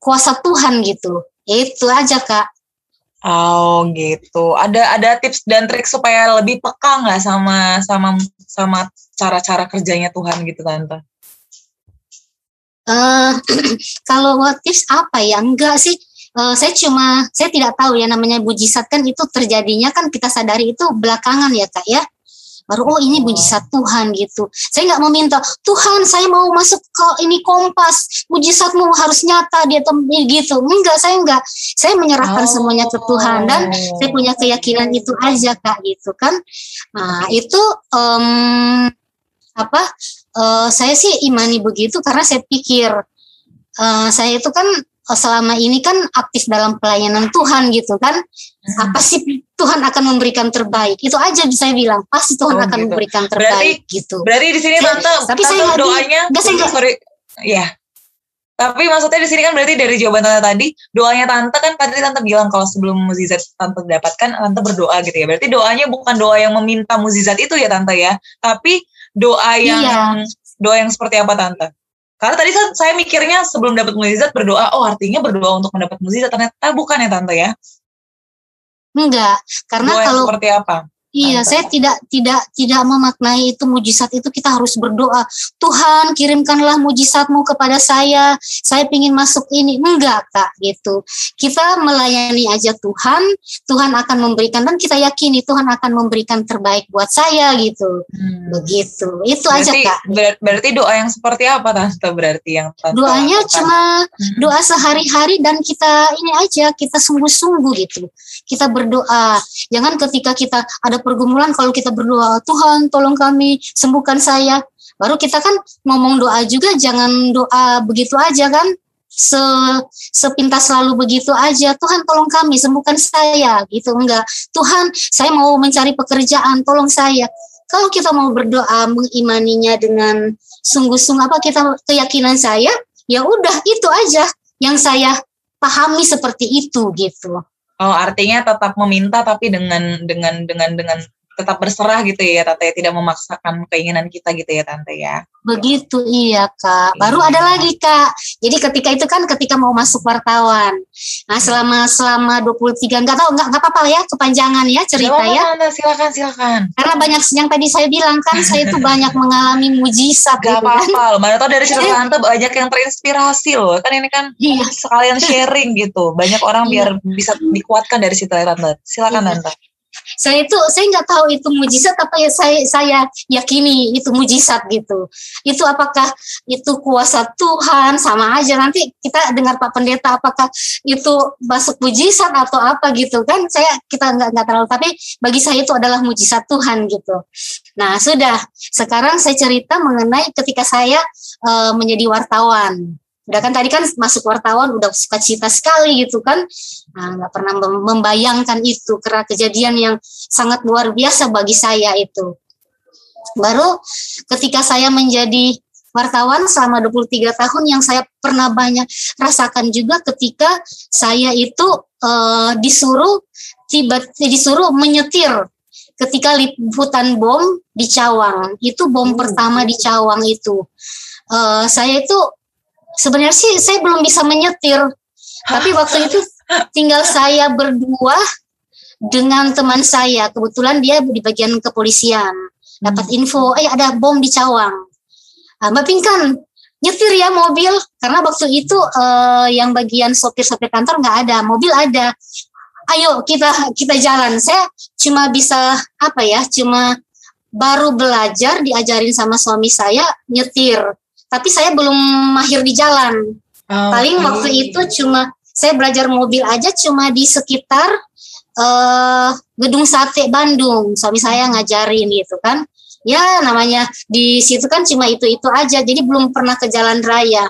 kuasa Tuhan gitu, itu aja Kak. Oh gitu. Ada ada tips dan trik supaya lebih peka nggak sama sama sama cara-cara kerjanya Tuhan gitu tante? Uh, kalau tips apa ya? Enggak sih. Uh, saya cuma saya tidak tahu ya, namanya mujizat kan itu terjadinya kan kita sadari itu belakangan ya Kak ya. Baru oh ini mujizat Tuhan gitu. Saya nggak meminta Tuhan saya mau masuk ke ini Kompas, mujizatmu harus nyata dia gitu. Enggak, saya enggak. Saya menyerahkan oh. semuanya ke Tuhan dan saya punya keyakinan itu aja Kak gitu kan. Nah itu um, apa? Uh, saya sih imani begitu karena saya pikir uh, saya itu kan selama ini kan aktif dalam pelayanan Tuhan gitu kan, hmm. apa sih Tuhan akan memberikan terbaik, itu aja bisa bilang pasti Tuhan oh, akan gitu. memberikan terbaik berarti, gitu. Berarti di sini tante, tapi tante saya doanya, nggak saya nggak, sorry, ya. Tapi maksudnya di sini kan berarti dari jawaban tante tadi, doanya tante kan tadi tante bilang kalau sebelum mukjizat tante dapatkan tante berdoa gitu ya. Berarti doanya bukan doa yang meminta mukjizat itu ya tante ya, tapi doa yang iya. doa yang seperti apa tante? Karena tadi saya mikirnya sebelum dapat mukjizat berdoa, oh artinya berdoa untuk mendapat mukjizat, ternyata bukan ya tante ya? Enggak, karena doa kalau seperti apa? Iya, tante. saya tidak tidak tidak memaknai itu mukjizat itu kita harus berdoa. Tuhan kirimkanlah mukjizatmu kepada saya, saya ingin masuk ini. Enggak Kak gitu. Kita melayani aja Tuhan, Tuhan akan memberikan dan kita yakini Tuhan akan memberikan terbaik buat saya gitu. Hmm. Begitu. Itu berarti, aja Kak. Ber- berarti doa yang seperti apa tante berarti yang tante? Doanya tante. cuma hmm. doa sehari-hari dan kita ini aja kita sungguh-sungguh gitu. Kita berdoa. Jangan ketika kita ada pergumulan kalau kita berdoa, Tuhan tolong kami, sembuhkan saya. Baru kita kan ngomong doa juga, jangan doa begitu aja kan. Se, sepintas lalu begitu aja, Tuhan tolong kami, sembuhkan saya. Gitu, enggak. Tuhan, saya mau mencari pekerjaan, tolong saya. Kalau kita mau berdoa mengimaninya dengan sungguh-sungguh apa kita keyakinan saya, ya udah itu aja yang saya pahami seperti itu gitu. Oh artinya tetap meminta tapi dengan dengan dengan dengan tetap berserah gitu ya tante ya, tidak memaksakan keinginan kita gitu ya tante ya. Begitu iya Kak. Baru iya. ada lagi Kak. Jadi ketika itu kan ketika mau masuk wartawan. Nah selama selama dua puluh tiga enggak tahu enggak enggak apa-apa ya kepanjangan ya cerita ya. Silakan silakan silakan. Karena banyak yang tadi saya bilang kan saya itu banyak mengalami mujizat gitu. Enggak apa-apa loh. Mana tahu dari cerita tante banyak yang terinspirasi loh. Kan ini kan iya. sekalian sharing gitu. Banyak orang biar iya. bisa dikuatkan dari cerita tante. Silakan iya. tante. Saya itu saya nggak tahu itu mujizat apa ya, saya saya yakini itu mujizat gitu. Itu apakah itu kuasa Tuhan sama aja, nanti kita dengar Pak Pendeta apakah itu masuk mujizat atau apa gitu kan, saya kita nggak nggak terlalu, tapi bagi saya itu adalah mujizat Tuhan gitu. Nah sudah, sekarang saya cerita mengenai ketika saya e, menjadi wartawan. Udah kan tadi kan masuk wartawan udah sukacita sekali gitu kan. Nah, gak pernah membayangkan itu karena kejadian yang sangat luar biasa bagi saya itu. Baru ketika saya menjadi wartawan selama dua puluh tiga tahun yang saya pernah banyak rasakan juga ketika saya itu e, disuruh tiba disuruh menyetir ketika liputan bom di Cawang. Itu bom pertama di Cawang itu. E, saya itu sebenarnya sih saya belum bisa menyetir, tapi waktu itu tinggal saya berdua dengan teman saya. Kebetulan dia di bagian kepolisian, dapat info, eh ada bom di Cawang. Mbak Pingkan, nyetir ya mobil, karena waktu itu eh, yang bagian sopir-sopir kantor nggak ada, mobil ada. Ayo kita kita jalan. Saya cuma bisa apa ya, cuma baru belajar diajarin sama suami saya nyetir. Tapi saya belum mahir di jalan. Oh, paling okay. Waktu itu cuma saya belajar mobil aja cuma di sekitar uh, Gedung Sate Bandung. Suami saya ngajarin gitu kan. Ya namanya di situ kan cuma itu-itu aja. Jadi belum pernah ke jalan raya.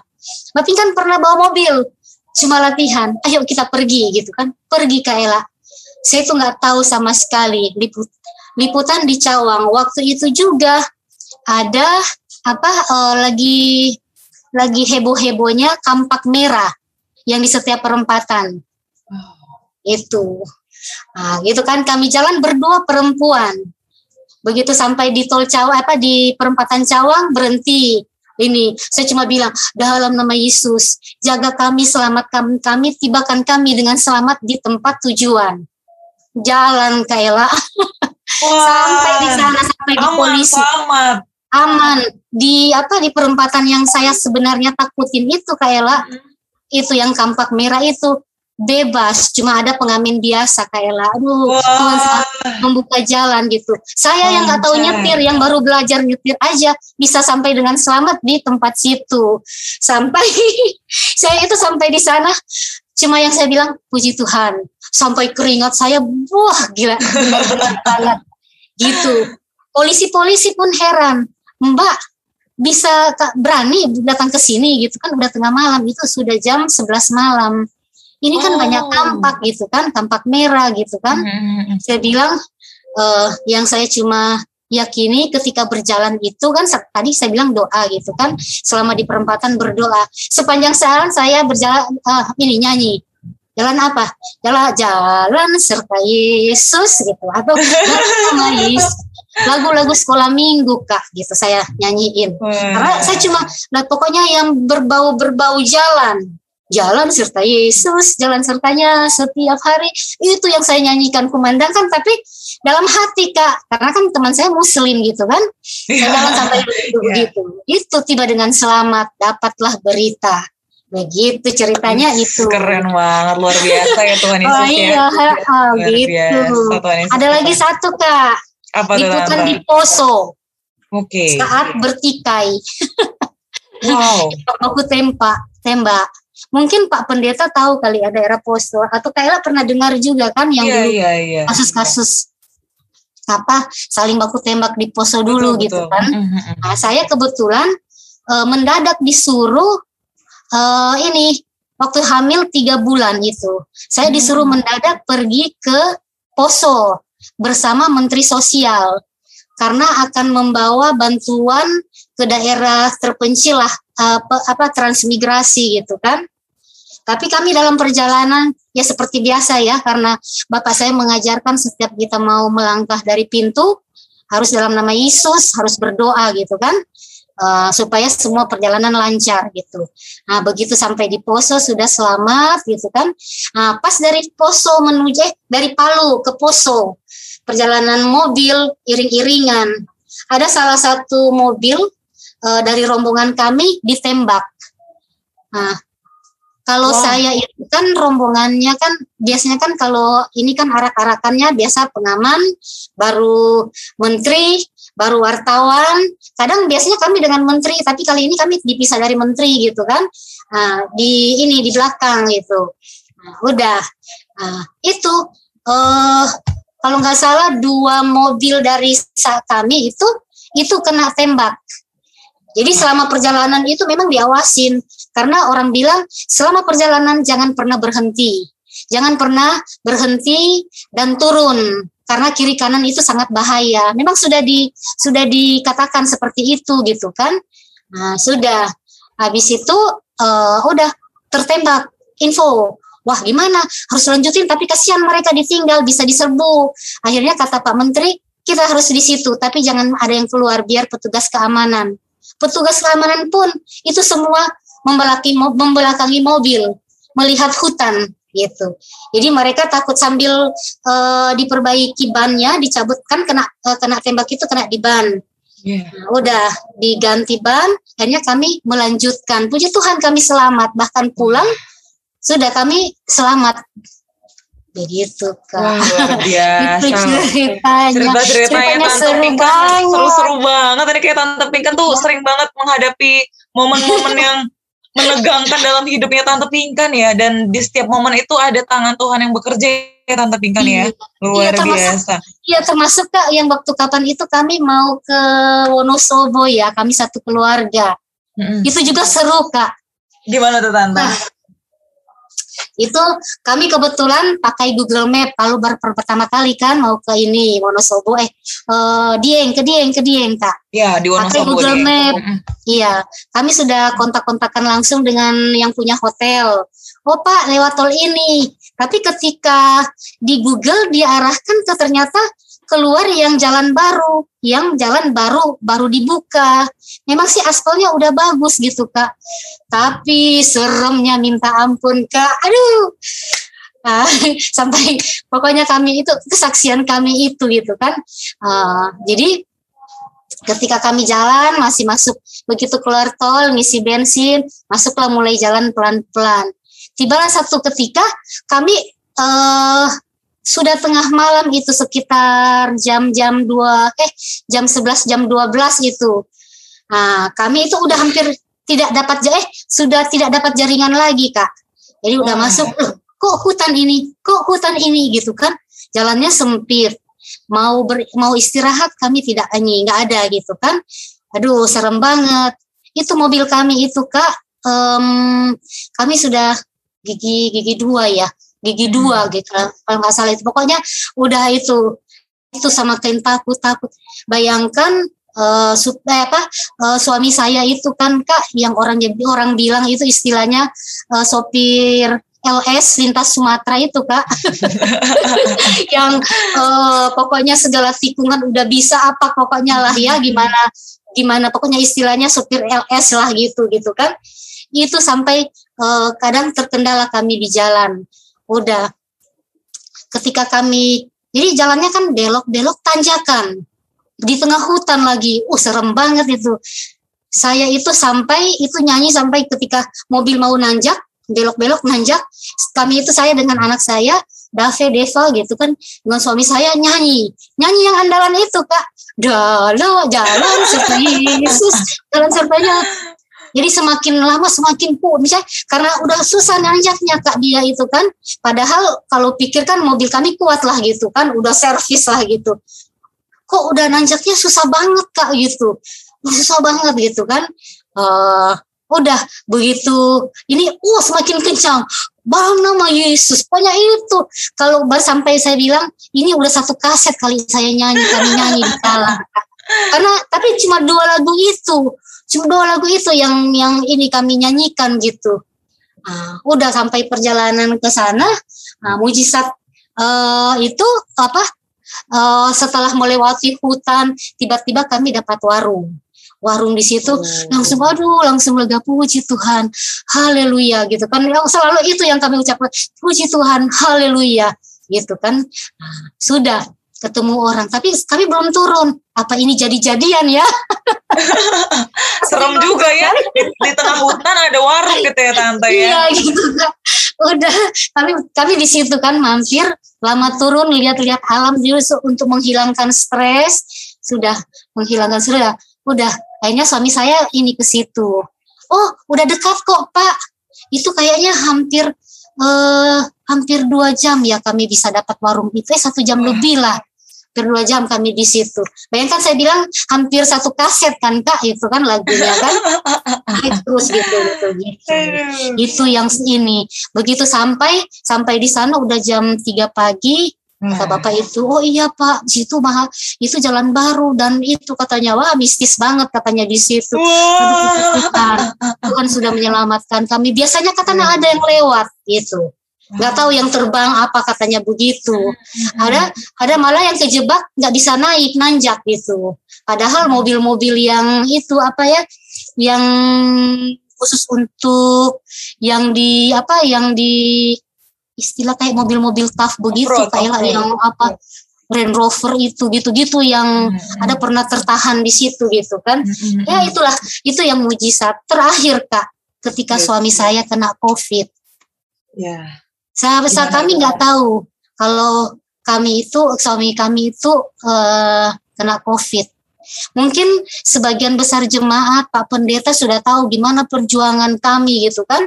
Tapi kan pernah bawa mobil. Cuma latihan. Ayo kita pergi gitu kan. Pergi Kak Ella. Saya tuh gak tahu sama sekali. Liput, liputan di Cawang. Waktu itu juga ada apa uh, lagi... lagi heboh-hebohnya kampak merah yang di setiap perempatan. Oh. Itu. Nah, gitu kan kami jalan berdua perempuan. Begitu sampai di tol Cawang apa di perempatan Cawang berhenti. Ini saya cuma bilang, dalam nama Yesus, jaga kami, selamatkan kami, tibakan kami dengan selamat di tempat tujuan. Jalan Kak Ella. Sampai di sana sampai aman, di polisi. Aman. Aman di apa di perempatan yang saya sebenarnya takutin itu Kak Ella, mm-hmm. Itu yang kampak merah itu bebas, cuma ada pengamen biasa Kak Ella. Aduh, wow. Tuhan membuka jalan gitu. Saya oh, yang nggak tahu nyetir, yang baru belajar nyetir aja bisa sampai dengan selamat di tempat situ. Sampai saya itu sampai di sana, cuma yang saya bilang puji Tuhan, sampai keringat saya buah gila banget gitu. Polisi-polisi pun heran. Mbak bisa berani datang ke sini gitu kan, udah tengah malam, itu sudah jam sebelas malam. Ini kan oh. banyak kampak gitu kan, kampak merah gitu kan. Mm-hmm. Saya bilang uh, yang saya cuma yakini ketika berjalan itu kan tadi saya bilang doa gitu kan, selama di perempatan berdoa. Sepanjang jalan saya berjalan uh, ini nyanyi. Jalan apa? Jalan jalan serta Yesus gitu atau sama Yesus. Lagu-lagu sekolah minggu Kak gitu saya nyanyiin. Hmm. Karena saya cuma nah pokoknya yang berbau-berbau jalan. Jalan serta Yesus, jalan sertanya setiap hari. Itu yang saya nyanyikan, kumandangkan tapi dalam hati Kak. Karena kan teman saya muslim gitu kan. Saya jalan sampai begitu. Yeah. Itu tiba dengan selamat, dapatlah berita. Begitu ceritanya itu. Keren banget, luar biasa ya Tuhan Yesus. Oh iya, ya. Oh, gitu. Biasa, ada lagi satu Kak. Apa liputan di Poso, okay. Saat bertikai, wow. Aku tembak, tembak. Mungkin Pak Pendeta tahu kali ada daerah Poso, atau kayaknya pernah dengar juga kan yang yeah, dulu yeah, yeah. kasus-kasus apa saling baku tembak di Poso dulu betul, gitu betul. Kan. Nah, saya kebetulan e, mendadak disuruh e, ini waktu hamil tiga bulan itu, saya disuruh hmm. mendadak pergi ke Poso. Bersama Menteri Sosial karena akan membawa bantuan ke daerah terpencil lah apa, apa transmigrasi gitu kan. Tapi kami dalam perjalanan ya seperti biasa ya karena Bapak saya mengajarkan setiap kita mau melangkah dari pintu harus dalam nama Yesus, harus berdoa gitu kan uh, supaya semua perjalanan lancar gitu. Nah begitu sampai di Poso sudah selamat gitu kan. Nah, pas dari Poso menuju eh, dari Palu ke Poso perjalanan mobil iring-iringan. Ada salah satu mobil e, dari rombongan kami ditembak. Nah, kalau wow. saya itu kan rombongannya kan biasanya kan kalau ini kan arak-arakannya biasa pengaman, baru menteri, baru wartawan. Kadang biasanya kami dengan menteri, tapi kali ini kami dipisah dari menteri gitu kan. Nah, di ini di belakang gitu. Nah, udah. Nah, itu eh kalau nggak salah dua mobil dari kami itu itu kena tembak. Jadi selama perjalanan itu memang diawasin karena orang bilang selama perjalanan jangan pernah berhenti, jangan pernah berhenti dan turun karena kiri kanan itu sangat bahaya. Memang sudah di sudah dikatakan seperti itu gitu kan. Nah sudah habis itu uh, udah tertembak info. Wah gimana harus lanjutin tapi kasihan mereka ditinggal bisa diserbu. Akhirnya kata Pak Menteri kita harus di situ tapi jangan ada yang keluar biar petugas keamanan. Petugas keamanan pun itu semua membelaki, membelakangi mobil melihat hutan gitu. Jadi mereka takut sambil e, diperbaiki bannya dicabutkan kena e, kena tembak itu kena di ban. Yeah. Nah, udah diganti ban akhirnya kami melanjutkan. Puji Tuhan kami selamat bahkan pulang. Sudah kami selamat. Begitu Kak. Wah, luar biasa. Itu ceritanya. Cerita-ceritanya Tante seru Pingkan banget. Seru-seru banget. Tadi kayak Tante Pingkan tuh ya. Sering banget menghadapi momen-momen yang menegangkan dalam hidupnya Tante Pingkan ya, dan di setiap momen itu ada tangan Tuhan yang bekerja ya Tante Pingkan ya, luar ya, termasuk, biasa. Iya termasuk Kak yang waktu kapan itu kami mau ke Monosobo ya, kami satu keluarga. Mm-hmm. Itu juga seru Kak. Gimana tuh Tante? Nah, itu kami kebetulan pakai Google Map, lalu baru pertama kali kan mau ke ini Wonosobo eh uh, Dieng ke Dieng ke Dieng Kak. Iya, di Wonosobo. Pakai Google Dieng. Map. Iya, kami sudah kontak-kontakan langsung dengan yang punya hotel. Oh Pak, lewat tol ini. Tapi ketika di Google diarahkan ke ternyata keluar yang jalan baru, yang jalan baru baru dibuka. Memang sih aspalnya udah bagus gitu Kak, tapi seremnya minta ampun Kak. Aduh, nah, sampai pokoknya kami itu kesaksian kami itu gitu kan. Uh, jadi ketika kami jalan masih masuk, begitu keluar tol ngisi bensin, masuklah mulai jalan pelan-pelan. Tibalah satu ketika kami uh, sudah tengah malam itu sekitar jam-jam dua eh jam sebelas jam dua belas itu. Nah, kami itu udah hampir tidak dapat eh sudah tidak dapat jaringan lagi, Kak. Jadi oh. udah masuk, loh, kok hutan ini? Kok hutan ini gitu kan? Jalannya sempit. Mau ber, mau istirahat kami tidak anyi, enggak ada gitu kan. Aduh, serem banget. Itu mobil kami itu, Kak. Um, kami sudah gigi gigi dua ya. gigi dua gitu kalau nggak salah itu pokoknya udah itu itu sama kain takut-takut bayangkan uh, su- eh, apa uh, suami saya itu kan Kak yang orang orang bilang itu istilahnya uh, sopir L S lintas Sumatera itu Kak yang uh, pokoknya segala tikungan udah bisa apa pokoknya lah ya gimana gimana pokoknya istilahnya sopir L S lah gitu gitu kan itu sampai uh, kadang terkendala kami di jalan. Udah, ketika kami, jadi jalannya kan belok-belok tanjakan, di tengah hutan lagi, uh serem banget itu. Saya itu sampai, itu nyanyi sampai ketika mobil mau nanjak, belok-belok nanjak, kami itu saya dengan anak saya, Dave, Deva gitu kan, dengan suami saya nyanyi, nyanyi yang andalan itu Kak, Dalo, jalan serta Yesus, jalan sertanya. Jadi semakin lama semakin puh, misalnya karena udah susah nanjaknya Kak dia itu kan. Padahal kalau pikirkan mobil kami kuat lah gitu kan, udah servis lah gitu. Kok udah nanjaknya susah banget Kak gitu, susah banget gitu kan. Uh, udah begitu, ini uh semakin kencang. Dalam nama Yesus, pokoknya itu. Kalau sampai saya bilang, ini udah satu kaset kali saya nyanyi, kami nyanyi di kalah. Karena tapi cuma dua lagu itu. Cuma dua lagu itu yang yang ini kami nyanyikan gitu. Nah, udah sampai perjalanan ke sana, nah, mujizat uh, itu apa? Uh, setelah melewati hutan, tiba-tiba kami dapat warung. Warung di situ hmm. langsung aduh, langsung lega puji Tuhan, haleluya gitu kan. Selalu itu yang kami ucapkan, puji Tuhan, haleluya gitu kan. Nah, sudah. Ketemu orang, tapi kami belum turun. Apa ini jadi-jadian ya? Serem juga ya, di tengah hutan ada warung gitu ya Tante ya. Iya gitu Kak. Udah, kami, kami di situ kan mampir, lama turun, lihat-lihat alam justru untuk menghilangkan stres. Sudah menghilangkan stres, ya. Udah. Akhirnya suami saya ini ke situ. Oh, udah dekat kok Pak. Itu kayaknya hampir eh, hampir dua jam ya kami bisa dapat warung itu, eh, satu jam lebih lah. Hampir dua jam kami di situ. Bayangkan saya bilang hampir satu kaset kan Kak, itu kan lagunya kan. Terus gitu gitu gitu. Itu yang ini. Begitu sampai sampai di sana udah jam tiga pagi. Kata bapak itu, oh iya Pak, situ mahal. Itu jalan baru dan itu katanya wah mistis banget katanya di situ. Aduh, Tuhan, Tuhan sudah menyelamatkan kami. Biasanya katanya ada yang lewat gitu. Nggak tahu yang terbang apa katanya begitu. Ada ada malah yang kejebak nggak bisa naik nanjak gitu. Padahal mobil-mobil yang itu apa ya, yang khusus untuk yang di apa yang di istilah kayak mobil-mobil tough begitu kayak yang apa Range Rover itu gitu-gitu yang hmm. ada pernah tertahan di situ gitu kan. Hmm. Ya itulah itu yang mujizat terakhir Kak ketika yes. suami saya kena COVID. Ya. Saat kami nggak tahu kalau kami itu suami kami itu uh, kena COVID. Mungkin sebagian besar jemaat, Pak Pendeta sudah tahu gimana perjuangan kami gitu kan.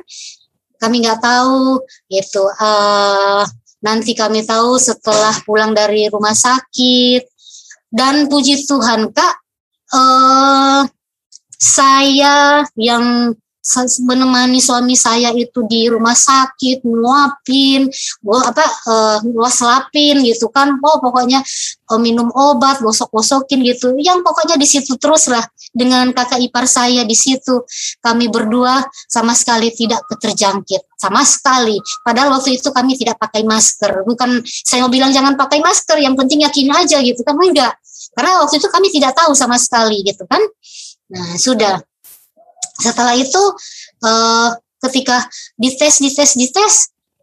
Kami nggak tahu gitu. Uh, nanti kami tahu setelah pulang dari rumah sakit. Dan puji Tuhan Kak, uh, saya yang menemani suami saya itu di rumah sakit, nguapin, gua apa, uh, gua selapin gitu kan, oh pokoknya uh, minum obat, gosok-gosokin gitu, yang pokoknya di situ terus lah dengan kakak ipar saya di situ, kami berdua sama sekali tidak terjangkit, sama sekali. Padahal waktu itu kami tidak pakai masker, bukan saya mau bilang jangan pakai masker, yang penting yakin aja gitu kan, enggak, karena waktu itu kami tidak tahu sama sekali gitu kan. Nah sudah. Setelah itu eh, ketika dites, dites, dites,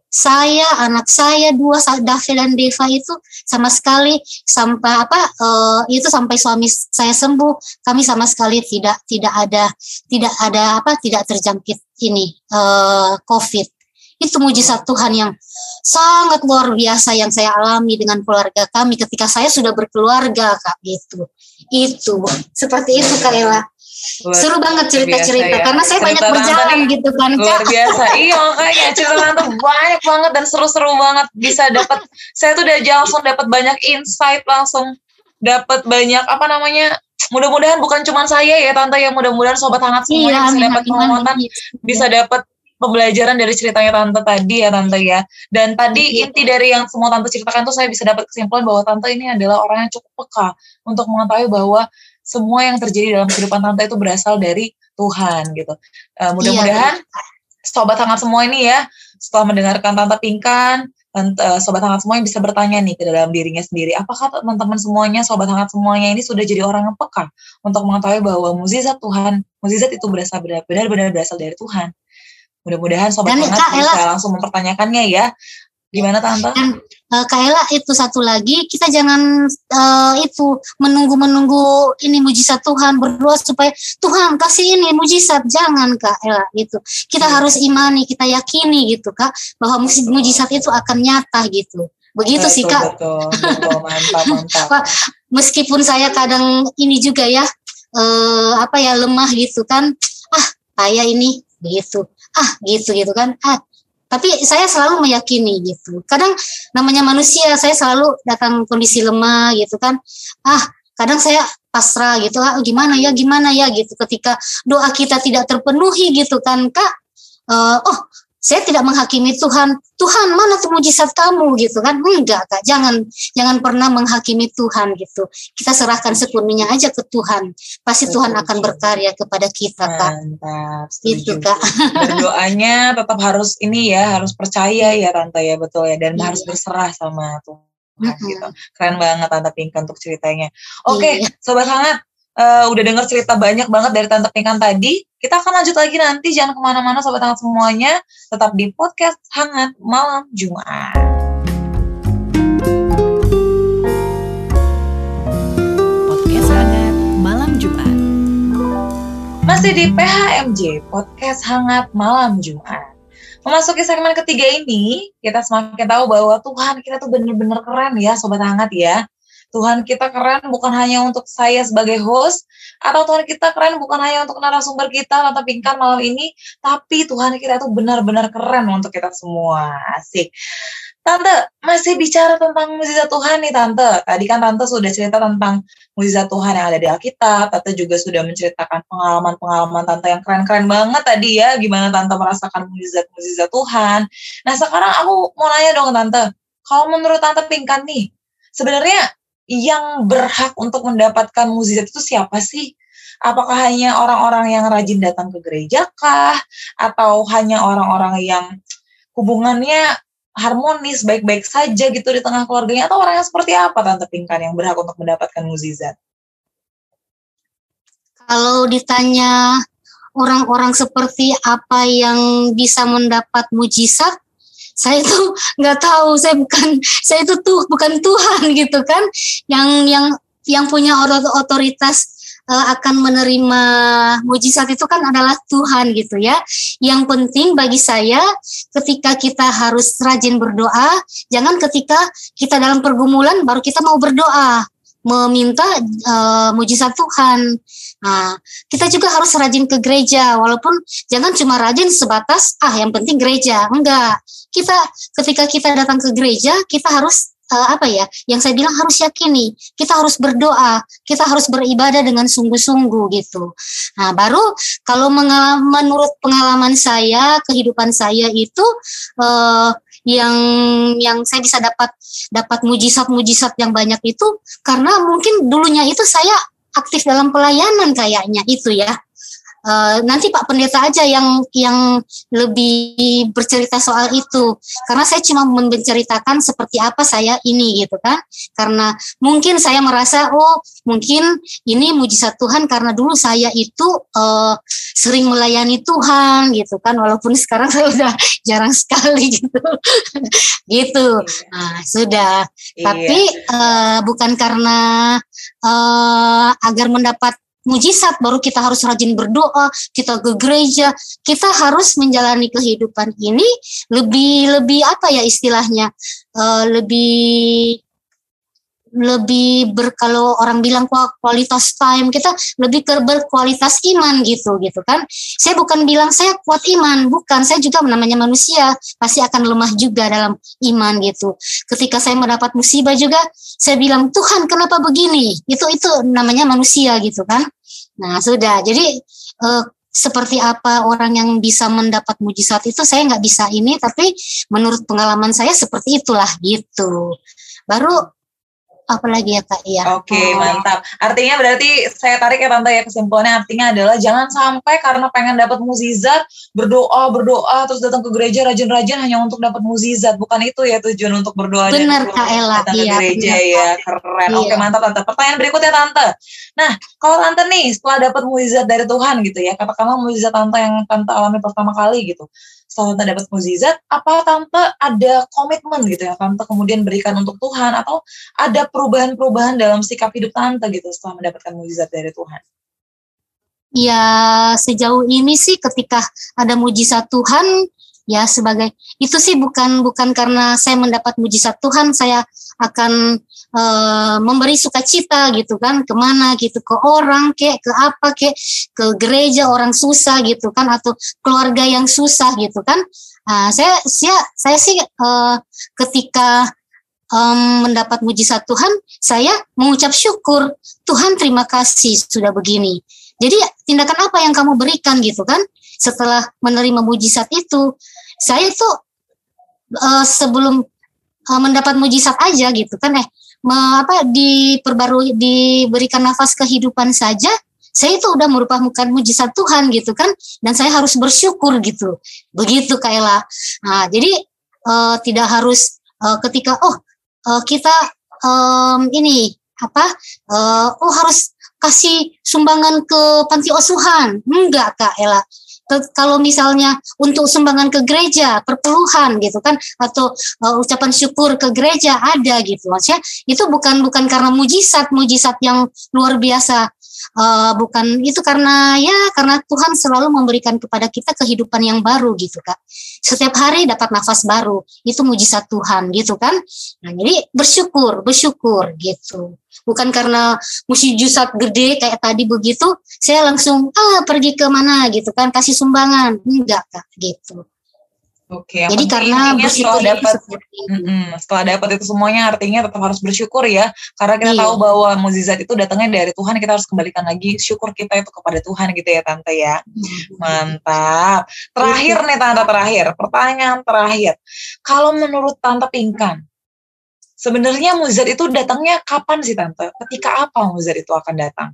saya, anak saya, dua, Dave dan Deva itu sama sekali sampai apa eh, itu sampai suami saya sembuh, kami sama sekali tidak tidak ada tidak ada apa tidak terjangkit ini eh, COVID. Itu mujizat Tuhan yang sangat luar biasa yang saya alami dengan keluarga kami ketika saya sudah berkeluarga Kak gitu. Itu seperti itu Kak Ella. Luar seru banget cerita-cerita ya. Karena saya cerita banyak berjalan yang, gitu kan luar Kak. Biasa iya kayaknya cerita tante banyak banget dan seru-seru banget bisa dapat saya tuh udah langsung dapat banyak insight, langsung dapat banyak apa namanya, mudah-mudahan bukan cuma saya ya tante ya, mudah-mudahan sobat hangat semuanya iya, bisa dapat pengamatan, bisa dapat pembelajaran dari ceritanya tante tadi ya tante ya. Dan tadi inti dari yang semua tante ceritakan tuh saya bisa dapat kesimpulan bahwa tante ini adalah orang yang cukup peka untuk mengetahui bahwa semua yang terjadi dalam kehidupan tante itu berasal dari Tuhan gitu. Uh, mudah-mudahan iya, sobat hangat semua ini ya, setelah mendengarkan tante Pingkan, tante, uh, sobat hangat semua yang bisa bertanya nih ke dalam dirinya sendiri, apakah teman-teman semuanya, sobat hangat semuanya ini sudah jadi orang yang peka untuk mengetahui bahwa mukjizat Tuhan, mukjizat itu berasal benar-benar berasal dari Tuhan. Mudah-mudahan sobat dan hangat Kak, bisa Ella, langsung mempertanyakannya ya. Gimana tante? Dan uh, Kak Ella itu satu lagi, kita jangan uh, itu menunggu-menunggu ini mujizat Tuhan, berdoa supaya Tuhan kasih ini mujizat, jangan Kak Ella gitu. Kita harus imani, kita yakini gitu Kak, bahwa mujizat itu akan nyata gitu. Begitu betul, sih Kak. Betul, betul, mantap, mantap. Meskipun saya kadang ini juga ya, uh, apa ya lemah gitu kan, ah saya ini begitu, ah gitu gitu kan, ah. Tapi saya selalu meyakini gitu. Kadang namanya manusia, saya selalu datang kondisi lemah gitu kan. Ah, kadang saya pasrah gitu. Ah, gimana ya, gimana ya gitu. Ketika doa kita tidak terpenuhi gitu kan, Kak. Uh, oh, saya tidak menghakimi Tuhan. Tuhan, mana tuh mujizat kamu gitu kan? Enggak, Kak. Jangan jangan pernah menghakimi Tuhan gitu. Kita serahkan sepenuhnya aja ke Tuhan. Pasti Tuhan akan berkarya kepada kita, Kak. Mantap. Gitu, Kak. Berdoanya tetap harus ini ya, harus percaya ya, Tante ya, betul ya, dan iya, harus berserah sama Tuhan. Mm-hmm. Gitu. Keren banget Tante Pingkan untuk ceritanya. Oke, iya. Sobat hangat. Uh, udah dengar cerita banyak banget dari Tante Pingkan tadi. Kita akan lanjut lagi nanti. Jangan kemana-mana sobat hangat semuanya. Tetap di Podcast Hangat Malam Jumat. Podcast Hangat Malam Jumat. Masih di P H M J, Podcast Hangat Malam Jumat. Memasuki segmen ketiga ini, kita semakin tahu bahwa Tuhan kita tuh bener-bener keren ya sobat hangat ya. Tuhan kita keren bukan hanya untuk saya sebagai host, atau Tuhan kita keren bukan hanya untuk narasumber kita, Tante Pingkan malam ini, tapi Tuhan kita itu benar-benar keren untuk kita semua. Asik. Tante, masih bicara tentang mukjizat Tuhan nih Tante. Tadi kan Tante sudah cerita tentang mukjizat Tuhan yang ada di Alkitab. Tante juga sudah menceritakan pengalaman-pengalaman Tante yang keren-keren banget tadi ya. Gimana Tante merasakan mukjizat-mukjizat Tuhan. Nah sekarang aku mau nanya dong Tante. Kalau menurut Tante Pingkan nih, sebenarnya yang berhak untuk mendapatkan mukjizat itu siapa sih? Apakah hanya orang-orang yang rajin datang ke gereja kah? Atau hanya orang-orang yang hubungannya harmonis, baik-baik saja gitu di tengah keluarganya? Atau orang yang seperti apa Tante Pingkan yang berhak untuk mendapatkan mukjizat? Kalau ditanya orang-orang seperti apa yang bisa mendapat mukjizat, saya itu nggak tahu, saya bukan, saya itu tuh bukan Tuhan gitu kan, yang yang yang punya otoritas uh, akan menerima mujizat itu kan adalah Tuhan gitu ya. Yang penting bagi saya ketika kita harus rajin berdoa, jangan ketika kita dalam pergumulan baru kita mau berdoa. meminta uh, mujizat Tuhan. Nah, kita juga harus rajin ke gereja, walaupun jangan cuma rajin sebatas ah yang penting gereja. Enggak. Kita ketika kita datang ke gereja, kita harus uh, apa ya? Yang saya bilang harus yakini. Kita harus berdoa, kita harus beribadah dengan sungguh-sungguh gitu. Nah, baru kalau mengal- menurut pengalaman saya, kehidupan saya itu uh, yang yang saya bisa dapat dapat mujizat-mujizat yang banyak itu karena mungkin dulunya itu saya aktif dalam pelayanan kayaknya itu ya. E, nanti Pak Pendeta aja yang yang lebih bercerita soal itu karena saya cuma menceritakan seperti apa saya ini gitu kan, karena mungkin saya merasa oh mungkin ini mujizat Tuhan karena dulu saya itu e, sering melayani Tuhan gitu kan, walaupun sekarang saya udah jarang sekali gitu gitu nah, sudah iya. Tapi e, bukan karena e, agar mendapat mujizat baru kita harus rajin berdoa, kita ke gereja, kita harus menjalani kehidupan ini lebih lebih apa ya istilahnya uh, lebih lebih ber, kalau orang bilang kualitas time, kita lebih ke berkualitas iman gitu gitu kan. Saya bukan bilang saya kuat iman, bukan, saya juga namanya manusia pasti akan lemah juga dalam iman gitu. Ketika saya mendapat musibah juga saya bilang Tuhan kenapa begini, itu itu namanya manusia gitu kan. Nah sudah, jadi eh, seperti apa orang yang bisa mendapat mujizat itu saya nggak bisa ini, tapi menurut pengalaman saya seperti itulah gitu. Baru apalagi ya Kak ya. Oke, okay, mantap. Artinya berarti saya tarik ya Tante ya, kesimpulannya artinya adalah jangan sampai karena pengen dapat mukjizat berdoa berdoa terus datang ke gereja rajin-rajin hanya untuk dapat mukjizat. Bukan itu ya tujuan untuk berdoa. Benar Kak Ella. Datang iya, ke gereja bener, ya. Keren. Iya. Oke, mantap Tante. Pertanyaan berikutnya Tante. Nah, kalau Tante nih setelah dapat mukjizat dari Tuhan gitu ya, katakanlah mukjizat Tante yang Tante alami pertama kali gitu. Setelah Tante dapat mukjizat, apa Tante ada komitmen gitu ya, Tante kemudian berikan untuk Tuhan, atau ada perubahan-perubahan dalam sikap hidup Tante gitu setelah mendapatkan mukjizat dari Tuhan? Ya sejauh ini sih ketika ada mukjizat Tuhan, ya sebagai, itu sih bukan bukan karena saya mendapat mukjizat Tuhan, saya akan e, memberi sukacita gitu kan, kemana gitu, ke orang kek, ke apa kek, ke gereja orang susah gitu kan, atau keluarga yang susah gitu kan. Nah, saya saya saya sih e, ketika e, mendapat mujizat Tuhan, saya mengucap syukur, Tuhan terima kasih sudah begini. Jadi tindakan apa yang kamu berikan gitu kan, setelah menerima mujizat itu, saya tuh e, sebelum e, mendapat mujizat aja gitu kan, eh Me, apa diperbarui diberikan nafas kehidupan saja saya itu udah merupakan mujizat Tuhan gitu kan, dan saya harus bersyukur gitu, begitu Kak Ella. Nah jadi e, tidak harus e, ketika oh e, kita e, ini apa e, oh harus kasih sumbangan ke panti asuhan, enggak Kak Ella. Kalau misalnya untuk sumbangan ke gereja, perpuluhan gitu kan, atau uh, ucapan syukur ke gereja ada gitu, maksudnya itu bukan bukan karena mujizat mujizat yang luar biasa, uh, bukan itu, karena ya karena Tuhan selalu memberikan kepada kita kehidupan yang baru gitu Kak. Setiap hari dapat nafas baru itu mujizat Tuhan gitu kan. Nah jadi bersyukur bersyukur gitu. Bukan karena mujizat gede kayak tadi begitu, saya langsung ah pergi ke mana gitu kan, kasih sumbangan, enggak Kak gitu. Oke. Jadi karena bersyukur dapat, setelah dapat itu semuanya artinya tetap harus bersyukur ya, karena kita iya. tahu bahwa mujizat itu datangnya dari Tuhan, kita harus kembalikan lagi syukur kita itu kepada Tuhan gitu ya Tante ya. Mantap. Terakhir nih Tante terakhir, pertanyaan terakhir. Kalau menurut Tante Pingkan, sebenarnya mujizat itu datangnya kapan sih Tante? Ketika apa mujizat itu akan datang?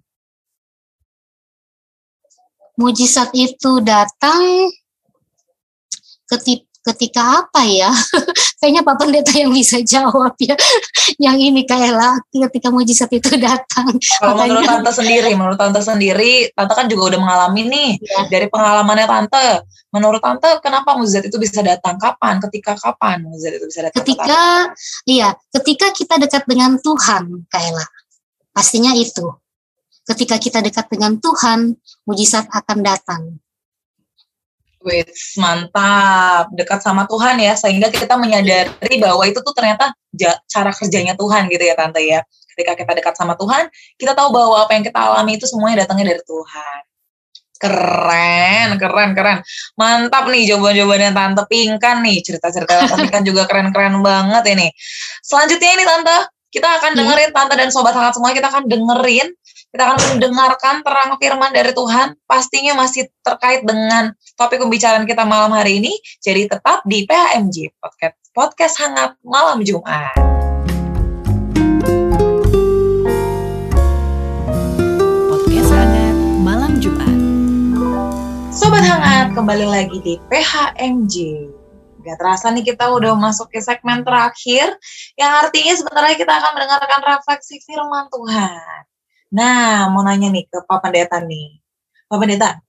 Mujizat itu datang ketika apa ya? Kayaknya Pak Pendeta yang bisa jawab ya. Yang ini Kak Ella, ketika mujizat itu datang. Kalau makanya, menurut Tante sendiri, menurut Tante sendiri, Tante kan juga udah mengalami nih ya. Dari pengalamannya Tante. Menurut Tante, kenapa mujizat itu bisa datang? Kapan? Ketika kapan mujizat itu bisa datang? Ketika, iya, ketika kita dekat dengan Tuhan, Kak Ella. Pastinya itu. Ketika kita dekat dengan Tuhan, mujizat akan datang. Wih, mantap, dekat sama Tuhan ya, sehingga kita menyadari bahwa itu tuh ternyata cara kerjanya Tuhan gitu ya Tante ya. Ketika kita dekat sama Tuhan, kita tahu bahwa apa yang kita alami itu semuanya datangnya dari Tuhan. Keren, keren, keren. Mantap nih jawaban-jawabannya Tante Pingkan nih, cerita-cerita Tante Pingkan juga keren-keren banget ini. Selanjutnya ini Tante, kita akan dengerin Tante dan Sobat Hangat semua, kita akan dengerin, kita akan mendengarkan terang firman dari Tuhan, pastinya masih terkait dengan topik pembicaraan kita malam hari ini. Jadi tetap di P H M J, Podcast, Podcast Hangat Malam Jumat. Podcast Hangat Malam Jumat. Sobat Hangat, kembali lagi di P H M J. Gak terasa nih kita udah masuk ke segmen terakhir, yang artinya sebenarnya kita akan mendengarkan refleksi firman Tuhan. Nah, mau nanya nih ke Pak Pendeta nih. Pak Pendeta,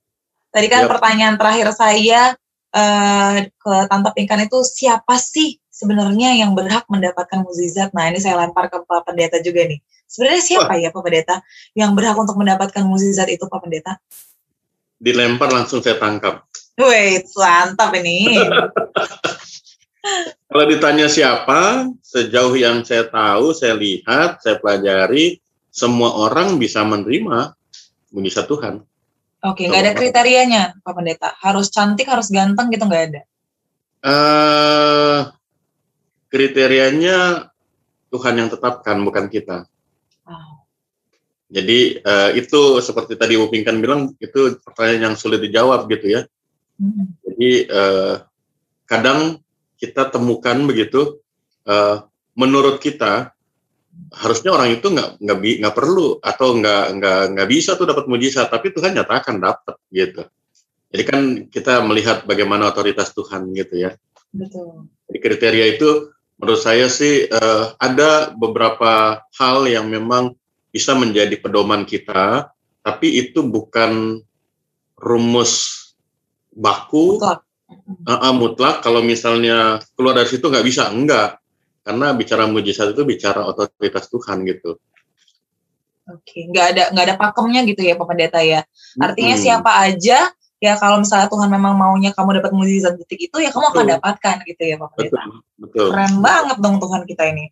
tadi kan yep. pertanyaan terakhir saya uh, ke Tante Pingkan itu, siapa sih sebenarnya yang berhak mendapatkan mukjizat? Nah, ini saya lempar ke Pak Pendeta juga nih. Sebenarnya siapa oh. ya Pak Pendeta yang berhak untuk mendapatkan mukjizat itu, Pak Pendeta? Dilempar langsung saya tangkap. Wih, mantap ini. Kalau ditanya siapa, sejauh yang saya tahu, saya lihat, saya pelajari, semua orang bisa menerima mukjizat Tuhan. Oke, nggak ada kriterianya, Pak Pendeta. Harus cantik, harus ganteng, gitu nggak ada? Uh, kriterianya Tuhan yang tetapkan, bukan kita. Oh. Jadi uh, itu seperti tadi Bu Pingkan bilang, itu pertanyaan yang sulit dijawab gitu ya. Hmm. Jadi eh, kadang kita temukan begitu, eh, menurut kita harusnya orang itu nggak nggak nggak perlu atau nggak nggak nggak bisa tuh dapat mujizat, tapi Tuhan nyatakan dapat gitu. Jadi kan kita melihat bagaimana otoritas Tuhan gitu ya. Betul. Jadi kriteria itu menurut saya sih eh, ada beberapa hal yang memang bisa menjadi pedoman kita, tapi itu bukan rumus baku, mutlak. Uh, mutlak kalau misalnya keluar dari situ nggak bisa, enggak, karena bicara mujizat itu bicara otoritas Tuhan gitu. Oke, nggak ada nggak ada pakemnya gitu ya Pak Pendeta ya, artinya hmm. siapa aja ya, kalau misalnya Tuhan memang maunya kamu dapat mujizat detik itu ya kamu betul. akan dapatkan gitu ya Pak Pendeta. Betul, betul. Keren banget dong Tuhan kita ini.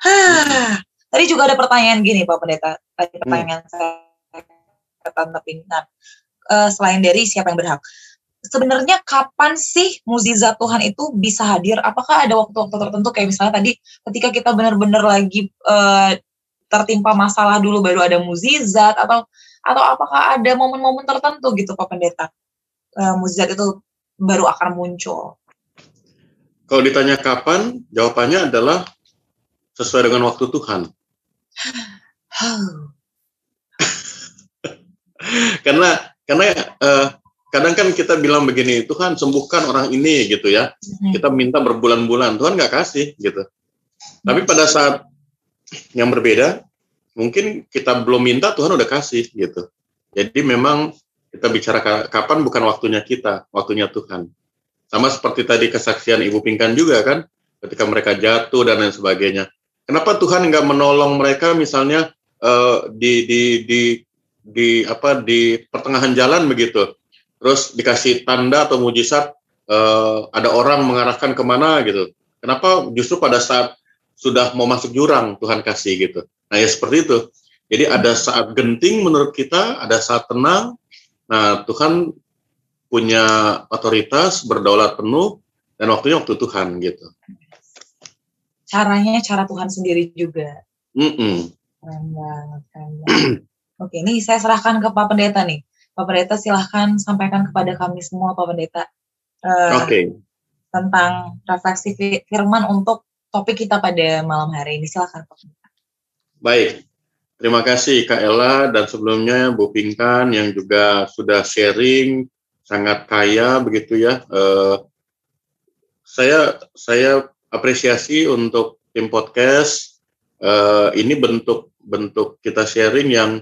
Hah, tadi juga ada pertanyaan gini Pak Pendeta, tadi pertanyaan hmm. saya Tante Pingkan, uh, selain dari siapa yang berhak, sebenarnya kapan sih mukjizat Tuhan itu bisa hadir? Apakah ada waktu-waktu tertentu kayak misalnya tadi ketika kita benar-benar lagi e, tertimpa masalah dulu baru ada mukjizat, atau atau apakah ada momen-momen tertentu gitu Pak Pendeta? E, mukjizat itu baru akan muncul. Kalau ditanya kapan, jawabannya adalah sesuai dengan waktu Tuhan. karena karena e, kadang kan kita bilang begini, Tuhan sembuhkan orang ini gitu ya, mm-hmm. kita minta berbulan-bulan, Tuhan nggak kasih gitu. Mm-hmm. Tapi pada saat yang berbeda, mungkin kita belum minta, Tuhan udah kasih gitu. Jadi memang kita bicara kapan bukan waktunya kita, waktunya Tuhan. Sama seperti tadi kesaksian Ibu Pingkan juga kan, ketika mereka jatuh dan lain sebagainya. Kenapa Tuhan nggak menolong mereka misalnya uh, di, di, di, di, apa, di pertengahan jalan begitu? Terus dikasih tanda atau mujizat, uh, ada orang mengarahkan kemana gitu. Kenapa justru pada saat sudah mau masuk jurang Tuhan kasih gitu? Nah ya seperti itu. Jadi ada saat genting menurut kita, ada saat tenang. Nah Tuhan punya otoritas, berdaulat penuh, dan waktunya waktu Tuhan gitu. Caranya cara Tuhan sendiri juga. Mm-mm. Keren banget, keren banget. Oke, ini saya serahkan ke Pak Pendeta nih. Pak Pendeta silahkan sampaikan kepada kami semua Pak Pendeta eh, okay. tentang refleksi firman untuk topik kita pada malam hari ini. Silahkan Pak Pendeta. Baik, terima kasih Kak Ella dan sebelumnya Bu Pingkan yang juga sudah sharing sangat kaya begitu ya. Eh, saya saya apresiasi untuk tim podcast, eh, ini bentuk bentuk kita sharing yang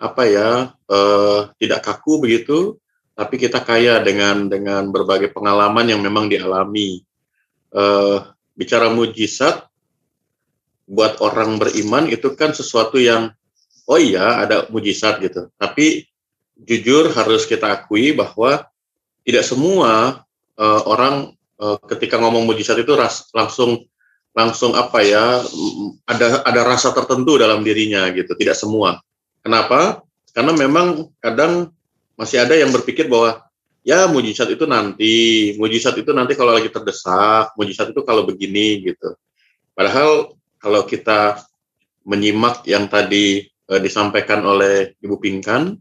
apa ya, eh, tidak kaku begitu, tapi kita kaya dengan dengan berbagai pengalaman yang memang dialami. Eh, bicara mujizat, buat orang beriman itu kan sesuatu yang, oh iya ada mujizat gitu, tapi jujur harus kita akui bahwa tidak semua uh, orang uh, ketika ngomong mujizat itu ras, langsung langsung apa ya, ada ada rasa tertentu dalam dirinya gitu, tidak semua. Kenapa? Karena memang kadang masih ada yang berpikir bahwa ya mujizat itu nanti, mujizat itu nanti kalau lagi terdesak, mujizat itu kalau begini gitu. Padahal kalau kita menyimak yang tadi e, disampaikan oleh Ibu Pingkan,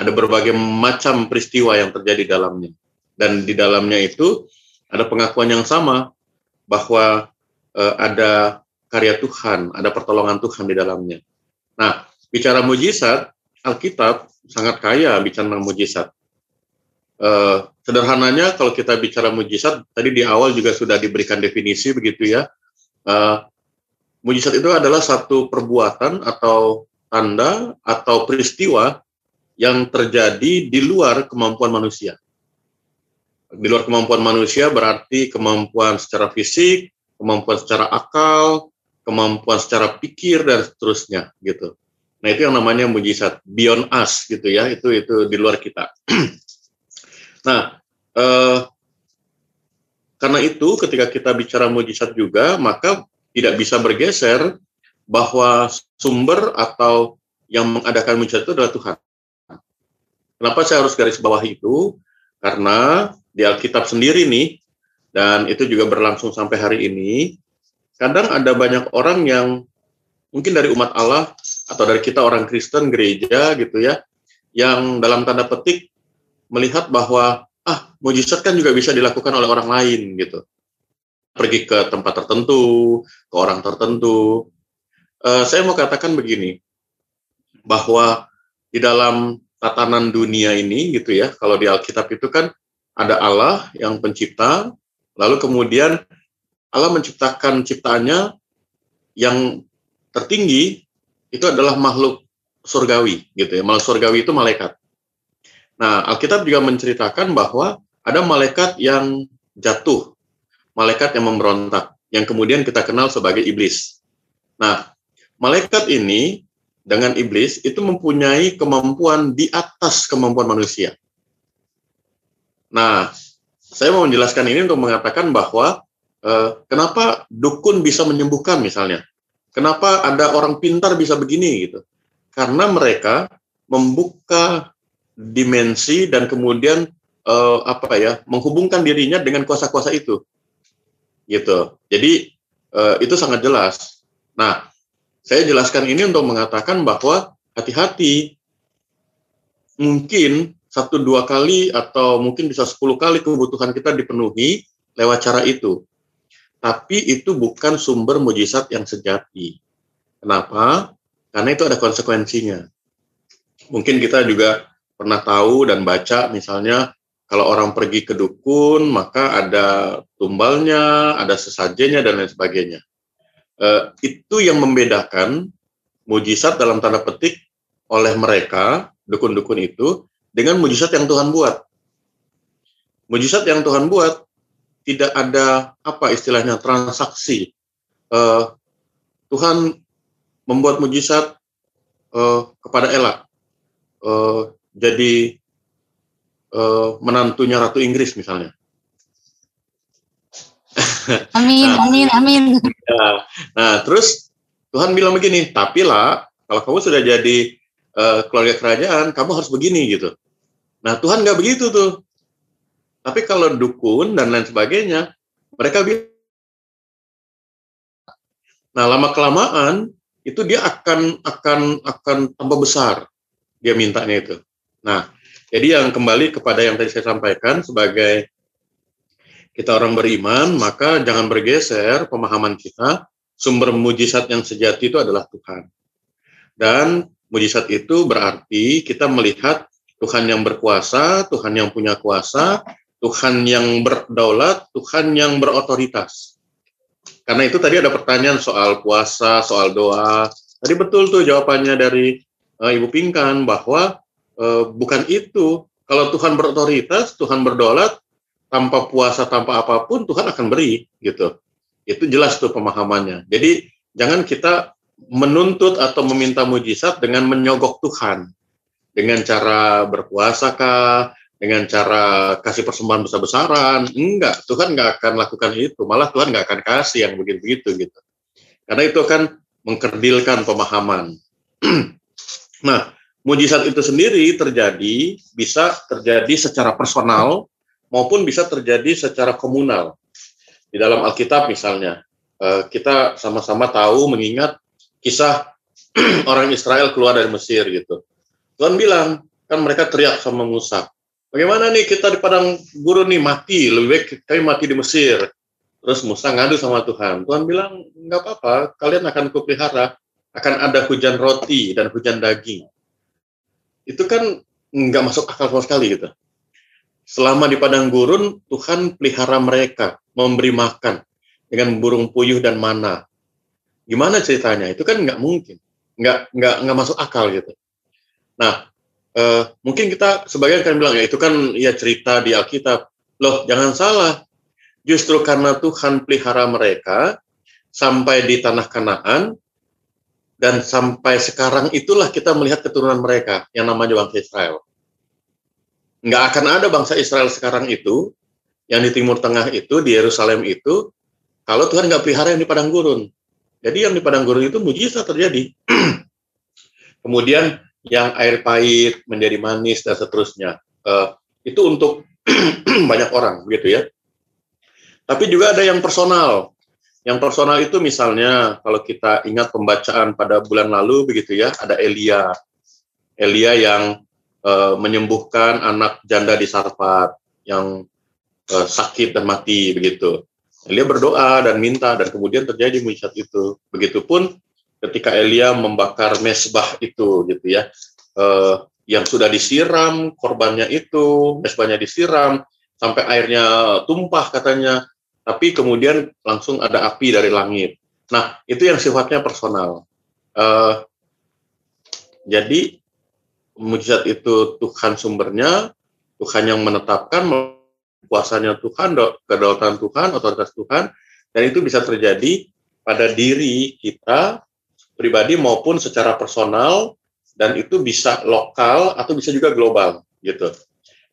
ada berbagai macam peristiwa yang terjadi dalamnya. Dan di dalamnya itu ada pengakuan yang sama bahwa Uh, ada karya Tuhan, ada pertolongan Tuhan di dalamnya. Nah, bicara mujizat, Alkitab sangat kaya bicara mujizat. Uh, sederhananya, kalau kita bicara mujizat, tadi di awal juga sudah diberikan definisi begitu ya. Uh, mujizat itu adalah satu perbuatan atau tanda atau peristiwa yang terjadi di luar kemampuan manusia. Di luar kemampuan manusia berarti kemampuan secara fisik, kemampuan secara akal, kemampuan secara pikir dan seterusnya gitu. Nah itu yang namanya mujizat, beyond us gitu ya, itu itu di luar kita. Nah eh, karena itu ketika kita bicara mujizat juga maka tidak bisa bergeser bahwa sumber atau yang mengadakan mujizat itu adalah Tuhan. Kenapa saya harus garis bawah itu? Karena di Alkitab sendiri nih. Dan itu juga berlangsung sampai hari ini. Kadang ada banyak orang yang mungkin dari umat Allah atau dari kita orang Kristen, gereja gitu ya, yang dalam tanda petik melihat bahwa ah mujizat kan juga bisa dilakukan oleh orang lain gitu. Pergi ke tempat tertentu, ke orang tertentu. Uh, saya mau katakan begini, bahwa di dalam tatanan dunia ini gitu ya, kalau di Alkitab itu kan ada Allah yang pencipta, lalu kemudian Allah menciptakan ciptaannya yang tertinggi itu adalah makhluk surgawi gitu ya. Makhluk surgawi itu malaikat. Nah, Alkitab juga menceritakan bahwa ada malaikat yang jatuh, malaikat yang memberontak, yang kemudian kita kenal sebagai iblis. Nah, malaikat ini dengan iblis itu mempunyai kemampuan di atas kemampuan manusia. Nah, saya mau menjelaskan ini untuk mengatakan bahwa eh, kenapa dukun bisa menyembuhkan misalnya. Kenapa ada orang pintar bisa begini gitu. Karena mereka membuka dimensi dan kemudian eh, apa ya, menghubungkan dirinya dengan kuasa-kuasa itu. Gitu. Jadi eh, itu sangat jelas. Nah, saya jelaskan ini untuk mengatakan bahwa hati-hati, mungkin satu dua kali atau mungkin bisa sepuluh kali kebutuhan kita dipenuhi lewat cara itu. Tapi itu bukan sumber mujizat yang sejati. Kenapa? Karena itu ada konsekuensinya. Mungkin kita juga pernah tahu dan baca misalnya kalau orang pergi ke dukun maka ada tumbalnya, ada sesajennya dan lain sebagainya. E, itu yang membedakan mujizat dalam tanda petik oleh mereka, dukun-dukun itu, dengan mujizat yang Tuhan buat. Mujizat yang Tuhan buat tidak ada apa istilahnya transaksi. Uh, Tuhan membuat mujizat uh, kepada Ella, uh, jadi uh, menantunya Ratu Inggris misalnya. Amin, nah, amin, amin. Nah, nah, terus Tuhan bilang begini, tapi lah kalau kamu sudah jadi uh, keluarga kerajaan, kamu harus begini gitu. Nah, Tuhan nggak begitu tuh. Tapi kalau dukun dan lain sebagainya, mereka bilang. Nah, lama-kelamaan, itu dia akan akan akan tambah besar. Dia mintanya itu. Nah, jadi yang kembali kepada yang tadi saya sampaikan, sebagai kita orang beriman, maka jangan bergeser pemahaman kita, sumber mujizat yang sejati itu adalah Tuhan. Dan mujizat itu berarti kita melihat Tuhan yang berkuasa, Tuhan yang punya kuasa, Tuhan yang berdaulat, Tuhan yang berotoritas. Karena itu tadi ada pertanyaan soal puasa, soal doa. Tadi betul tuh jawabannya dari uh, Ibu Pingkan bahwa uh, bukan itu. Kalau Tuhan berotoritas, Tuhan berdaulat, tanpa puasa, tanpa apapun, Tuhan akan beri, gitu. Itu jelas tuh pemahamannya. Jadi jangan kita menuntut atau meminta mujizat dengan menyogok Tuhan. Dengan cara berpuasa kah, dengan cara kasih persembahan besar-besaran. Enggak, Tuhan nggak akan lakukan itu. Malah Tuhan nggak akan kasih yang begitu-begitu gitu. Karena itu kan mengkerdilkan pemahaman. Nah, mujizat itu sendiri terjadi, bisa terjadi secara personal maupun bisa terjadi secara komunal. Di dalam Alkitab misalnya, kita sama-sama tahu mengingat kisah orang Israel keluar dari Mesir gitu. Tuhan bilang, kan mereka teriak sama Musa, bagaimana nih kita di Padang Gurun nih mati, lebih baik kami mati di Mesir. Terus Musa ngadu sama Tuhan, Tuhan bilang, nggak apa-apa, kalian akan kupelihara, akan ada hujan roti dan hujan daging. Itu kan nggak masuk akal sama sekali gitu. Selama di padang gurun, Tuhan pelihara mereka, memberi makan dengan burung puyuh dan mana. Gimana ceritanya? Itu kan nggak mungkin, nggak nggak nggak masuk akal gitu. Nah, eh, mungkin kita sebagian kan bilang ya itu kan ya cerita di Alkitab. Loh, jangan salah. Justru karena Tuhan pelihara mereka sampai di tanah Kanaan. Dan sampai sekarang itulah kita melihat keturunan mereka yang namanya bangsa Israel. Nggak akan ada bangsa Israel sekarang itu, yang di Timur Tengah itu, di Yerusalem itu, kalau Tuhan nggak pelihara yang di Padang Gurun. Jadi yang di Padang Gurun itu mujizat terjadi. Kemudian yang air pahit menjadi manis dan seterusnya. Uh, itu untuk banyak orang, begitu ya. Tapi juga ada yang personal. Yang personal itu misalnya, kalau kita ingat pembacaan pada bulan lalu, begitu ya, ada Elia. Elia yang e, menyembuhkan anak janda di Sarfat, yang e, sakit dan mati, begitu. Elia berdoa dan minta, dan kemudian terjadi mujizat itu. Begitupun ketika Elia membakar mesbah itu, gitu ya, e, yang sudah disiram, korbannya itu, mesbahnya disiram, sampai airnya tumpah katanya, tapi kemudian langsung ada api dari langit. Nah, itu yang sifatnya personal. Uh, jadi, mujizat itu Tuhan sumbernya, Tuhan yang menetapkan, kuasanya Tuhan, kedaulatan Tuhan, otoritas Tuhan, dan itu bisa terjadi pada diri kita, pribadi maupun secara personal, dan itu bisa lokal atau bisa juga global, gitu.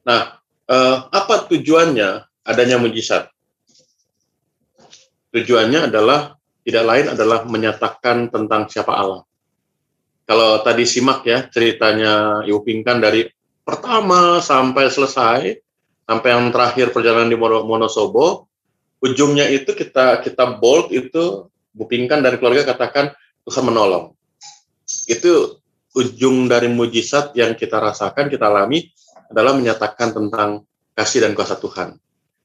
Nah, uh, apa tujuannya adanya mujizat? Tujuannya adalah, tidak lain adalah menyatakan tentang siapa Allah. Kalau tadi simak ya, ceritanya Ibu Pingkan dari pertama sampai selesai, sampai yang terakhir perjalanan di Monosobo, ujungnya itu kita kita bold itu, Ibu Pingkan dan keluarga katakan, Tuhan menolong. Itu ujung dari mujizat yang kita rasakan, kita alami, adalah menyatakan tentang kasih dan kuasa Tuhan.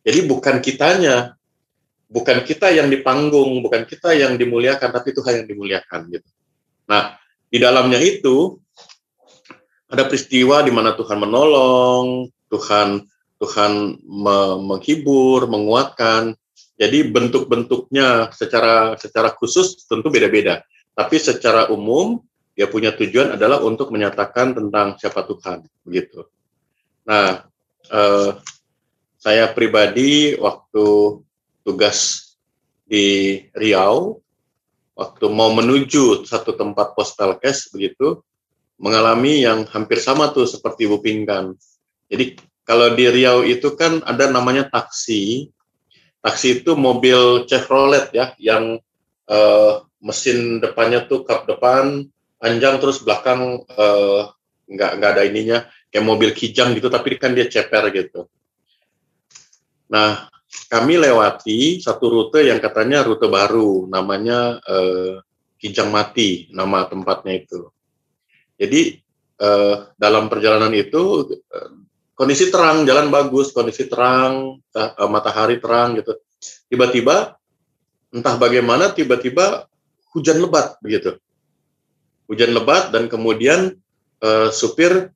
Jadi bukan kitanya, bukan kita yang di panggung, bukan kita yang dimuliakan, tapi Tuhan yang dimuliakan. Gitu. Nah, di dalamnya itu ada peristiwa di mana Tuhan menolong, Tuhan Tuhan me- menghibur, menguatkan. Jadi bentuk-bentuknya secara secara khusus tentu beda-beda. Tapi secara umum dia punya tujuan adalah untuk menyatakan tentang siapa Tuhan, begitu. Nah, eh, saya pribadi waktu tugas di Riau, waktu mau menuju satu tempat pos Pelkes, begitu, mengalami yang hampir sama tuh seperti Ibu Pingkan. Jadi kalau di Riau itu kan ada namanya taksi, taksi itu mobil Chevrolet ya, yang eh, mesin depannya tuh kap depan, panjang terus belakang eh, nggak, nggak ada ininya, kayak mobil kijang gitu, tapi kan dia ceper gitu. Nah, kami lewati satu rute yang katanya rute baru, namanya eh, Kijang Mati, nama tempatnya itu. Jadi eh, dalam perjalanan itu eh, kondisi terang, jalan bagus, kondisi terang, eh, matahari terang gitu. Tiba-tiba, entah bagaimana, tiba-tiba hujan lebat begitu. Hujan lebat dan kemudian eh, supir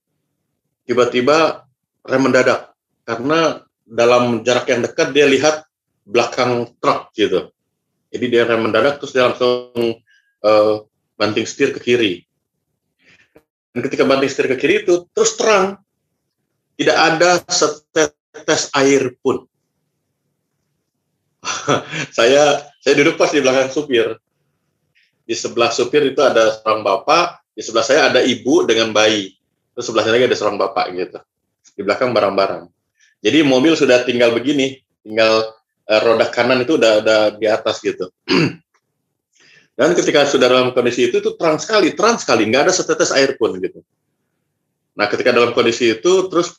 tiba-tiba rem mendadak karena dalam jarak yang dekat dia lihat belakang truk gitu. Jadi dia rem mendadak terus dia langsung uh, banting setir ke kiri. Dan ketika banting setir ke kiri itu terus terang. Tidak ada setetes air pun. saya saya duduk pas di belakang supir. Di sebelah supir itu ada seorang bapak, di sebelah saya ada ibu dengan bayi. Terus sebelahnya lagi ada seorang bapak gitu. di belakang barang-barang. Jadi mobil sudah tinggal begini, tinggal eh, roda kanan itu udah, udah di atas gitu. Dan ketika sudah dalam kondisi itu, itu terang sekali, terang sekali, nggak ada setetes air pun gitu. Nah ketika dalam kondisi itu, terus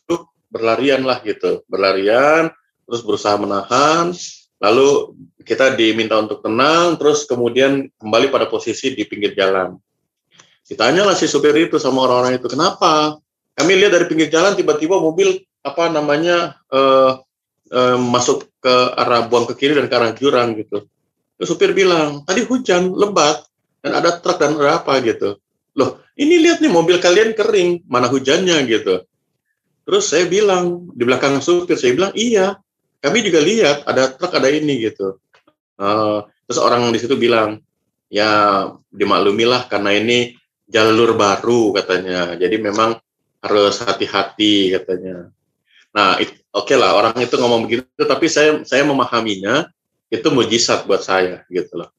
berlarian lah gitu, berlarian, terus berusaha menahan, lalu kita diminta untuk tenang, terus kemudian kembali pada posisi di pinggir jalan. Ditanyalah si supir itu sama orang-orang itu, kenapa? Kami lihat dari pinggir jalan tiba-tiba mobil apa namanya eh, eh, masuk ke arah buang ke kiri dan ke arah jurang gitu. Terus supir bilang, tadi hujan lebat dan ada truk dan ada apa gitu. Loh, ini lihat nih mobil kalian kering, mana hujannya gitu. Terus saya bilang, di belakang supir saya bilang, iya, kami juga lihat ada truk ada ini gitu. Uh, terus orang di situ bilang, ya dimaklumilah karena ini jalur baru katanya. Jadi memang harus hati-hati katanya. Nah, oke okay lah orang itu ngomong begitu, tapi saya saya memahaminya itu mujizat buat saya gitu loh.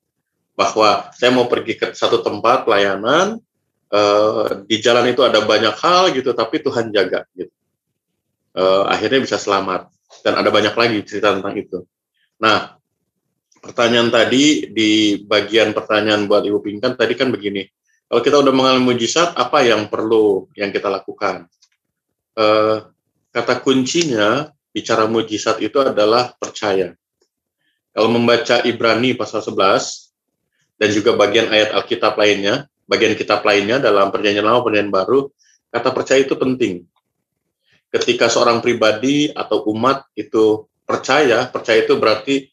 Bahwa saya mau pergi ke satu tempat pelayanan, uh, di jalan itu ada banyak hal gitu, tapi Tuhan jaga gitu. Uh, akhirnya bisa selamat, dan ada banyak lagi cerita tentang itu. Nah, pertanyaan tadi di bagian pertanyaan buat Ibu Pingkan tadi kan begini, kalau kita udah mengalami mujizat, apa yang perlu yang kita lakukan? Uh, kata kuncinya bicara mujizat itu adalah percaya. Kalau membaca Ibrani pasal sebelas dan juga bagian ayat Alkitab lainnya, bagian kitab lainnya dalam Perjanjian Lama Perjanjian Baru, kata percaya itu penting. Ketika seorang pribadi atau umat itu percaya, percaya itu berarti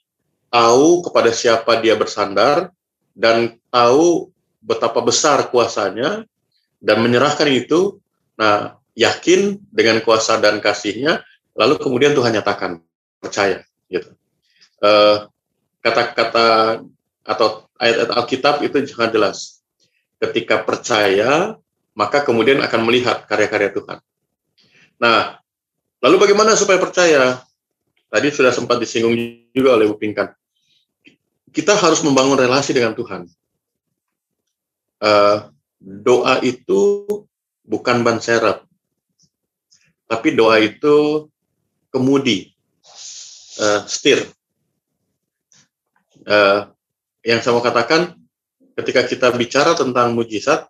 tahu kepada siapa dia bersandar dan tahu betapa besar kuasanya dan menyerahkan itu, nah yakin dengan kuasa dan kasihnya, lalu kemudian Tuhan nyatakan percaya. Gitu. Eh, kata-kata atau ayat-ayat Alkitab itu sangat jelas. Ketika percaya, maka kemudian akan melihat karya-karya Tuhan. Nah, lalu bagaimana supaya percaya? Tadi sudah sempat disinggung juga oleh Bu Pingkan. Kita harus membangun relasi dengan Tuhan. Uh, doa itu bukan ban serep, tapi doa itu kemudi, uh, setir. Uh, yang saya mau katakan, ketika kita bicara tentang mujizat,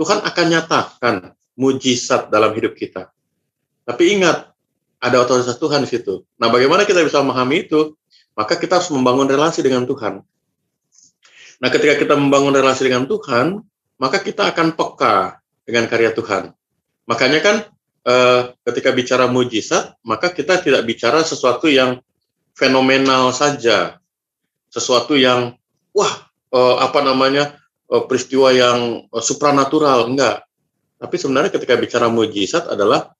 Tuhan akan nyatakan mujizat dalam hidup kita. Tapi ingat, ada otoritas Tuhan di situ. Nah, bagaimana kita bisa memahami itu? Maka kita harus membangun relasi dengan Tuhan. Nah, ketika kita membangun relasi dengan Tuhan, maka kita akan peka dengan karya Tuhan. Makanya kan, eh, ketika bicara mujizat, maka kita tidak bicara sesuatu yang fenomenal saja. Sesuatu yang, wah, eh, apa namanya, eh, peristiwa yang eh, supranatural. Enggak. Tapi sebenarnya ketika bicara mujizat adalah,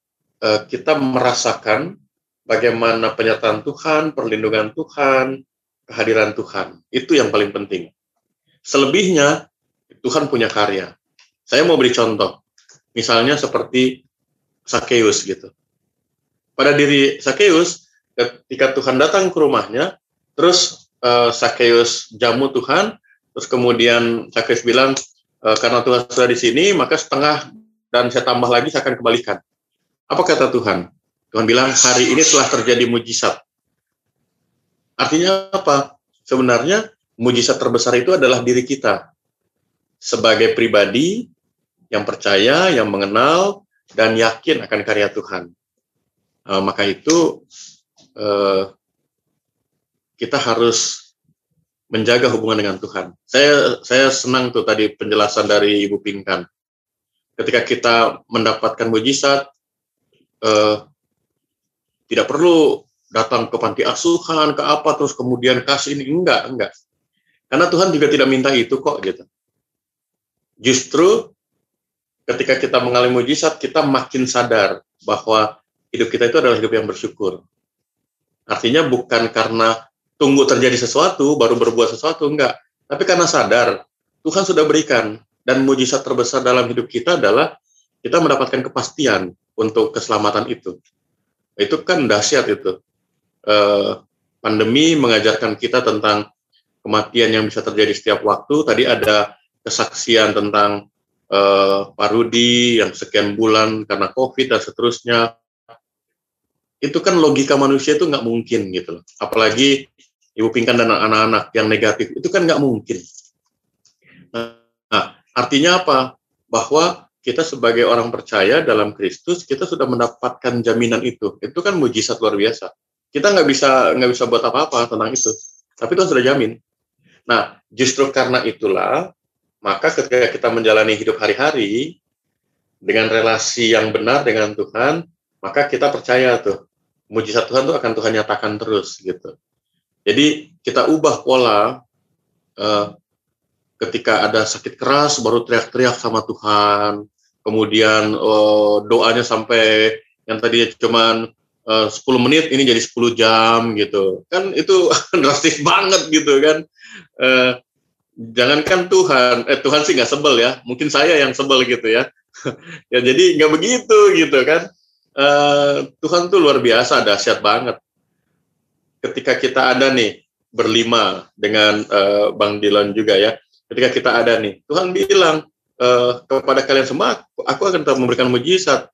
kita merasakan bagaimana penyertaan Tuhan, perlindungan Tuhan, kehadiran Tuhan. Itu yang paling penting. Selebihnya, Tuhan punya karya. Saya mau beri contoh. Misalnya seperti Sakeus gitu. Pada diri Sakeus, ketika Tuhan datang ke rumahnya, terus eh, Sakeus jamu Tuhan, terus kemudian Sakeus bilang, e, karena Tuhan sudah di sini, maka setengah dan saya tambah lagi, saya akan kembalikan. Apa kata Tuhan? Tuhan bilang, hari ini telah terjadi mujizat. Artinya apa? Sebenarnya, mujizat terbesar itu adalah diri kita. Sebagai pribadi, yang percaya, yang mengenal, dan yakin akan karya Tuhan. E, maka itu, e, kita harus menjaga hubungan dengan Tuhan. Saya, saya senang tuh tadi penjelasan dari Ibu Pingkan. Ketika kita mendapatkan mujizat, Uh, tidak perlu datang ke panti asuhan, ke apa, terus kemudian kasih ini, enggak, enggak. Karena Tuhan juga tidak minta itu kok, gitu. Justru ketika kita mengalami mujizat, kita makin sadar bahwa hidup kita itu adalah hidup yang bersyukur. Artinya bukan karena tunggu terjadi sesuatu, baru berbuat sesuatu, enggak. Tapi karena sadar, Tuhan sudah berikan. Dan mujizat terbesar dalam hidup kita adalah kita mendapatkan kepastian untuk keselamatan itu. Itu kan dahsyat itu. Eh, pandemi mengajarkan kita tentang kematian yang bisa terjadi setiap waktu. Tadi ada kesaksian tentang eh, Pak Rudi yang sekian bulan karena COVID dan seterusnya. itu kan logika manusia itu nggak mungkin gitu loh. Apalagi Ibu Pingkan dan anak-anak yang negatif, itu kan nggak mungkin. Nah, artinya apa? Bahwa kita sebagai orang percaya dalam Kristus, kita sudah mendapatkan jaminan itu. Itu kan mujizat luar biasa. Kita nggak bisa nggak bisa buat apa-apa tentang itu. Tapi Tuhan sudah jamin. Nah, justru karena itulah, maka ketika kita menjalani hidup hari-hari dengan relasi yang benar dengan Tuhan, maka kita percaya tuh, mujizat Tuhan tuh akan Tuhan nyatakan terus gitu. Jadi kita ubah pola eh, ketika ada sakit keras baru teriak-teriak sama Tuhan, kemudian eh, doanya sampai yang tadinya cuman eh, sepuluh menit ini jadi sepuluh jam gitu. Kan itu drastis banget gitu kan. Eh, jangankan Tuhan, eh Tuhan sih nggak sebel ya, mungkin saya yang sebel gitu ya. Ya jadi nggak begitu gitu kan. Uh, Tuhan tuh luar biasa, dahsyat banget. Ketika kita ada nih berlima dengan uh, Bang Dilon juga ya, ketika kita ada nih, Tuhan bilang uh, kepada kalian semua, aku akan tetap memberikan mujizat.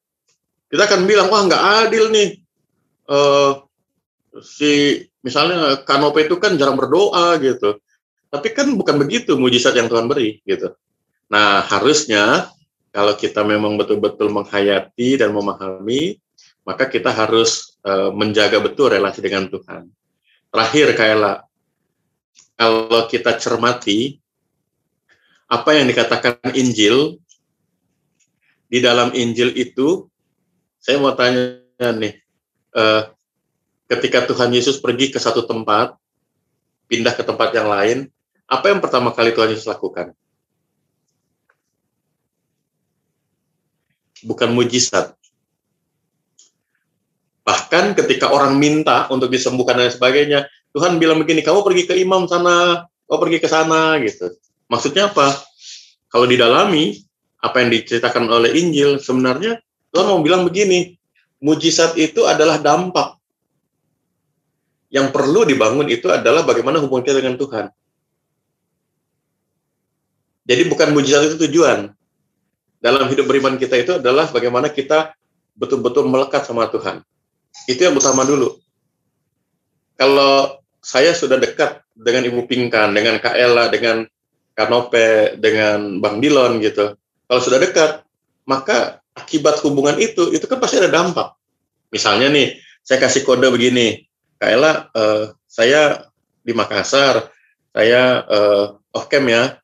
Kita akan bilang, wah nggak adil nih, uh, si misalnya Kanope itu kan jarang berdoa gitu. Tapi kan bukan begitu mujizat yang Tuhan beri gitu. Nah harusnya kalau kita memang betul-betul menghayati dan memahami, maka kita harus e, menjaga betul relasi dengan Tuhan. Terakhir, Kayla, kalau kita cermati apa yang dikatakan Injil, di dalam Injil itu, saya mau tanya nih, e, ketika Tuhan Yesus pergi ke satu tempat, pindah ke tempat yang lain, apa yang pertama kali Tuhan Yesus lakukan? Bukan mujizat. Bahkan ketika orang minta untuk disembuhkan dan sebagainya, Tuhan bilang begini, kamu pergi ke imam sana, kamu pergi ke sana, gitu. Maksudnya apa? Kalau didalami, apa yang diceritakan oleh Injil, sebenarnya Tuhan mau bilang begini, mujizat itu adalah dampak. Yang perlu dibangun itu adalah bagaimana hubungan kita dengan Tuhan. Jadi bukan mujizat itu tujuan. Dalam hidup beriman kita itu adalah bagaimana kita betul-betul melekat sama Tuhan. Itu yang utama dulu. Kalau saya sudah dekat dengan Ibu Pingkan, dengan Kak Ella, dengan Kak Nope, dengan Bang Dilon gitu. Kalau sudah dekat, maka akibat hubungan itu, itu kan pasti ada dampak. Misalnya nih, saya kasih kode begini, Kak Ella, eh, saya di Makassar, saya eh, off-cam ya.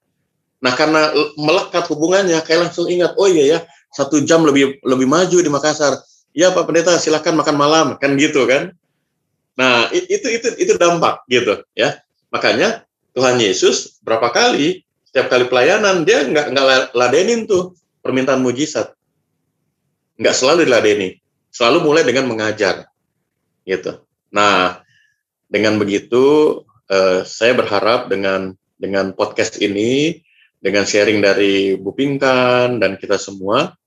Nah karena melekat hubungannya, kayak langsung ingat, oh iya ya, satu jam lebih lebih maju di Makassar. Ya Pak Pendeta silakan makan malam, kan gitu kan. Nah itu itu itu dampak gitu ya. Makanya Tuhan Yesus berapa kali, setiap kali pelayanan dia nggak nggak ladenin tuh permintaan mujizat. Nggak selalu diladeni, selalu mulai dengan mengajar gitu. Nah dengan begitu eh, saya berharap dengan dengan podcast ini, dengan sharing dari Bu Pingkan dan kita semua,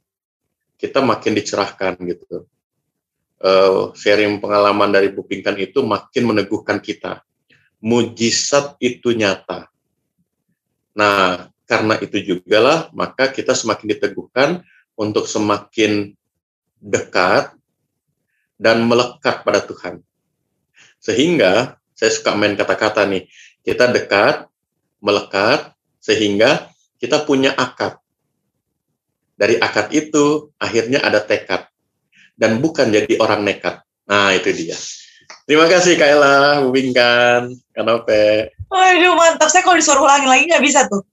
kita makin dicerahkan gitu. Uh, sharing pengalaman dari Bu Pingkan itu makin meneguhkan kita. Mujizat itu nyata. Nah, karena itu jugalah maka kita semakin diteguhkan untuk semakin dekat dan melekat pada Tuhan. Sehingga saya suka main kata-kata nih, kita dekat, melekat, sehingga kita punya akad. Dari akad itu akhirnya ada tekad dan bukan jadi orang nekat. Nah itu dia. Terima kasih Kak Ella, Bu Pingkan, Kanope. Waduh mantap, saya kalau disuruh ulangi lagi nggak bisa tuh.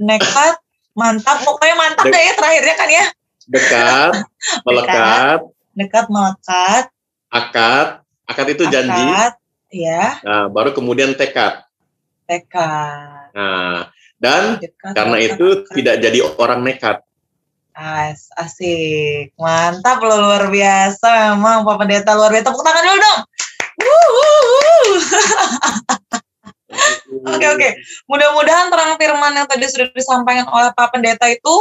Nekat, mantap, pokoknya mantap deh ya terakhirnya kan ya. Dekat, melekat. Dekat, melekat. Akad, akad itu akad, janji. Ya. Nah baru kemudian tekad. Tekad. Nah. Dan dekat, karena dekat, itu dekat. Tidak jadi orang nekat. As, asik, mantap loh, luar biasa, emang Pak Pendeta luar biasa. Tepuk tangan dulu dong. Oke oke, mudah-mudahan terang firman yang tadi sudah disampaikan oleh Pak Pendeta itu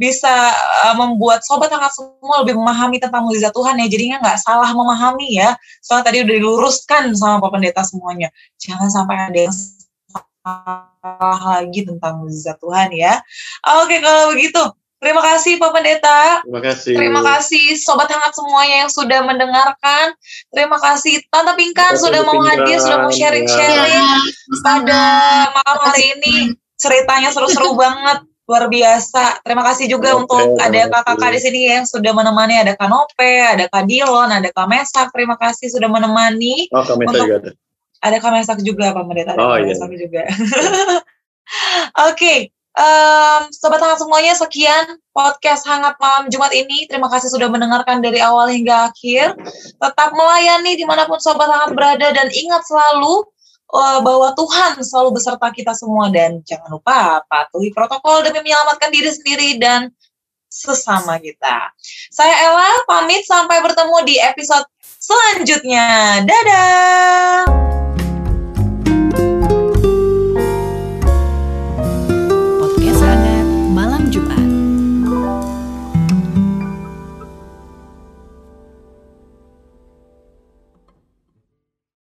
bisa uh, membuat sobat hangat semua lebih memahami tentang mujizat Tuhan ya. Jadinya nggak salah memahami ya. Soalnya tadi udah diluruskan sama Pak Pendeta semuanya. Jangan sampai ada yang lagi tentang mujizat Tuhan ya. Oke kalau begitu Terima kasih Pak Pendeta. Terima kasih. Terima kasih Sobat Hangat semuanya yang sudah mendengarkan. Terima kasih Tante Pingkan sudah mau hadir, sudah mau sharing-sharing ya. Pada malam hari ini. Ceritanya seru-seru banget, luar biasa. Terima kasih juga okay, untuk ada kakak-kakak di sini yang sudah menemani, ada Kak Nope, ada Kak Dilon, ada Kak Mesak. Terima kasih sudah menemani. Oh, Kak Mesak juga ada. Ada Kak Mesak juga Pak Pendeta, ada oh, Kak iya. Mesak juga. Oke. Okay. Um, Sobat Hangat semuanya, sekian podcast Hangat Malam Jumat ini. Terima kasih sudah mendengarkan dari awal hingga akhir. Tetap melayani dimanapun Sobat Hangat berada. Dan ingat selalu uh, bahwa Tuhan selalu beserta kita semua. Dan jangan lupa patuhi protokol demi menyelamatkan diri sendiri dan sesama kita. Saya Ella, pamit sampai bertemu di episode selanjutnya. Dadah!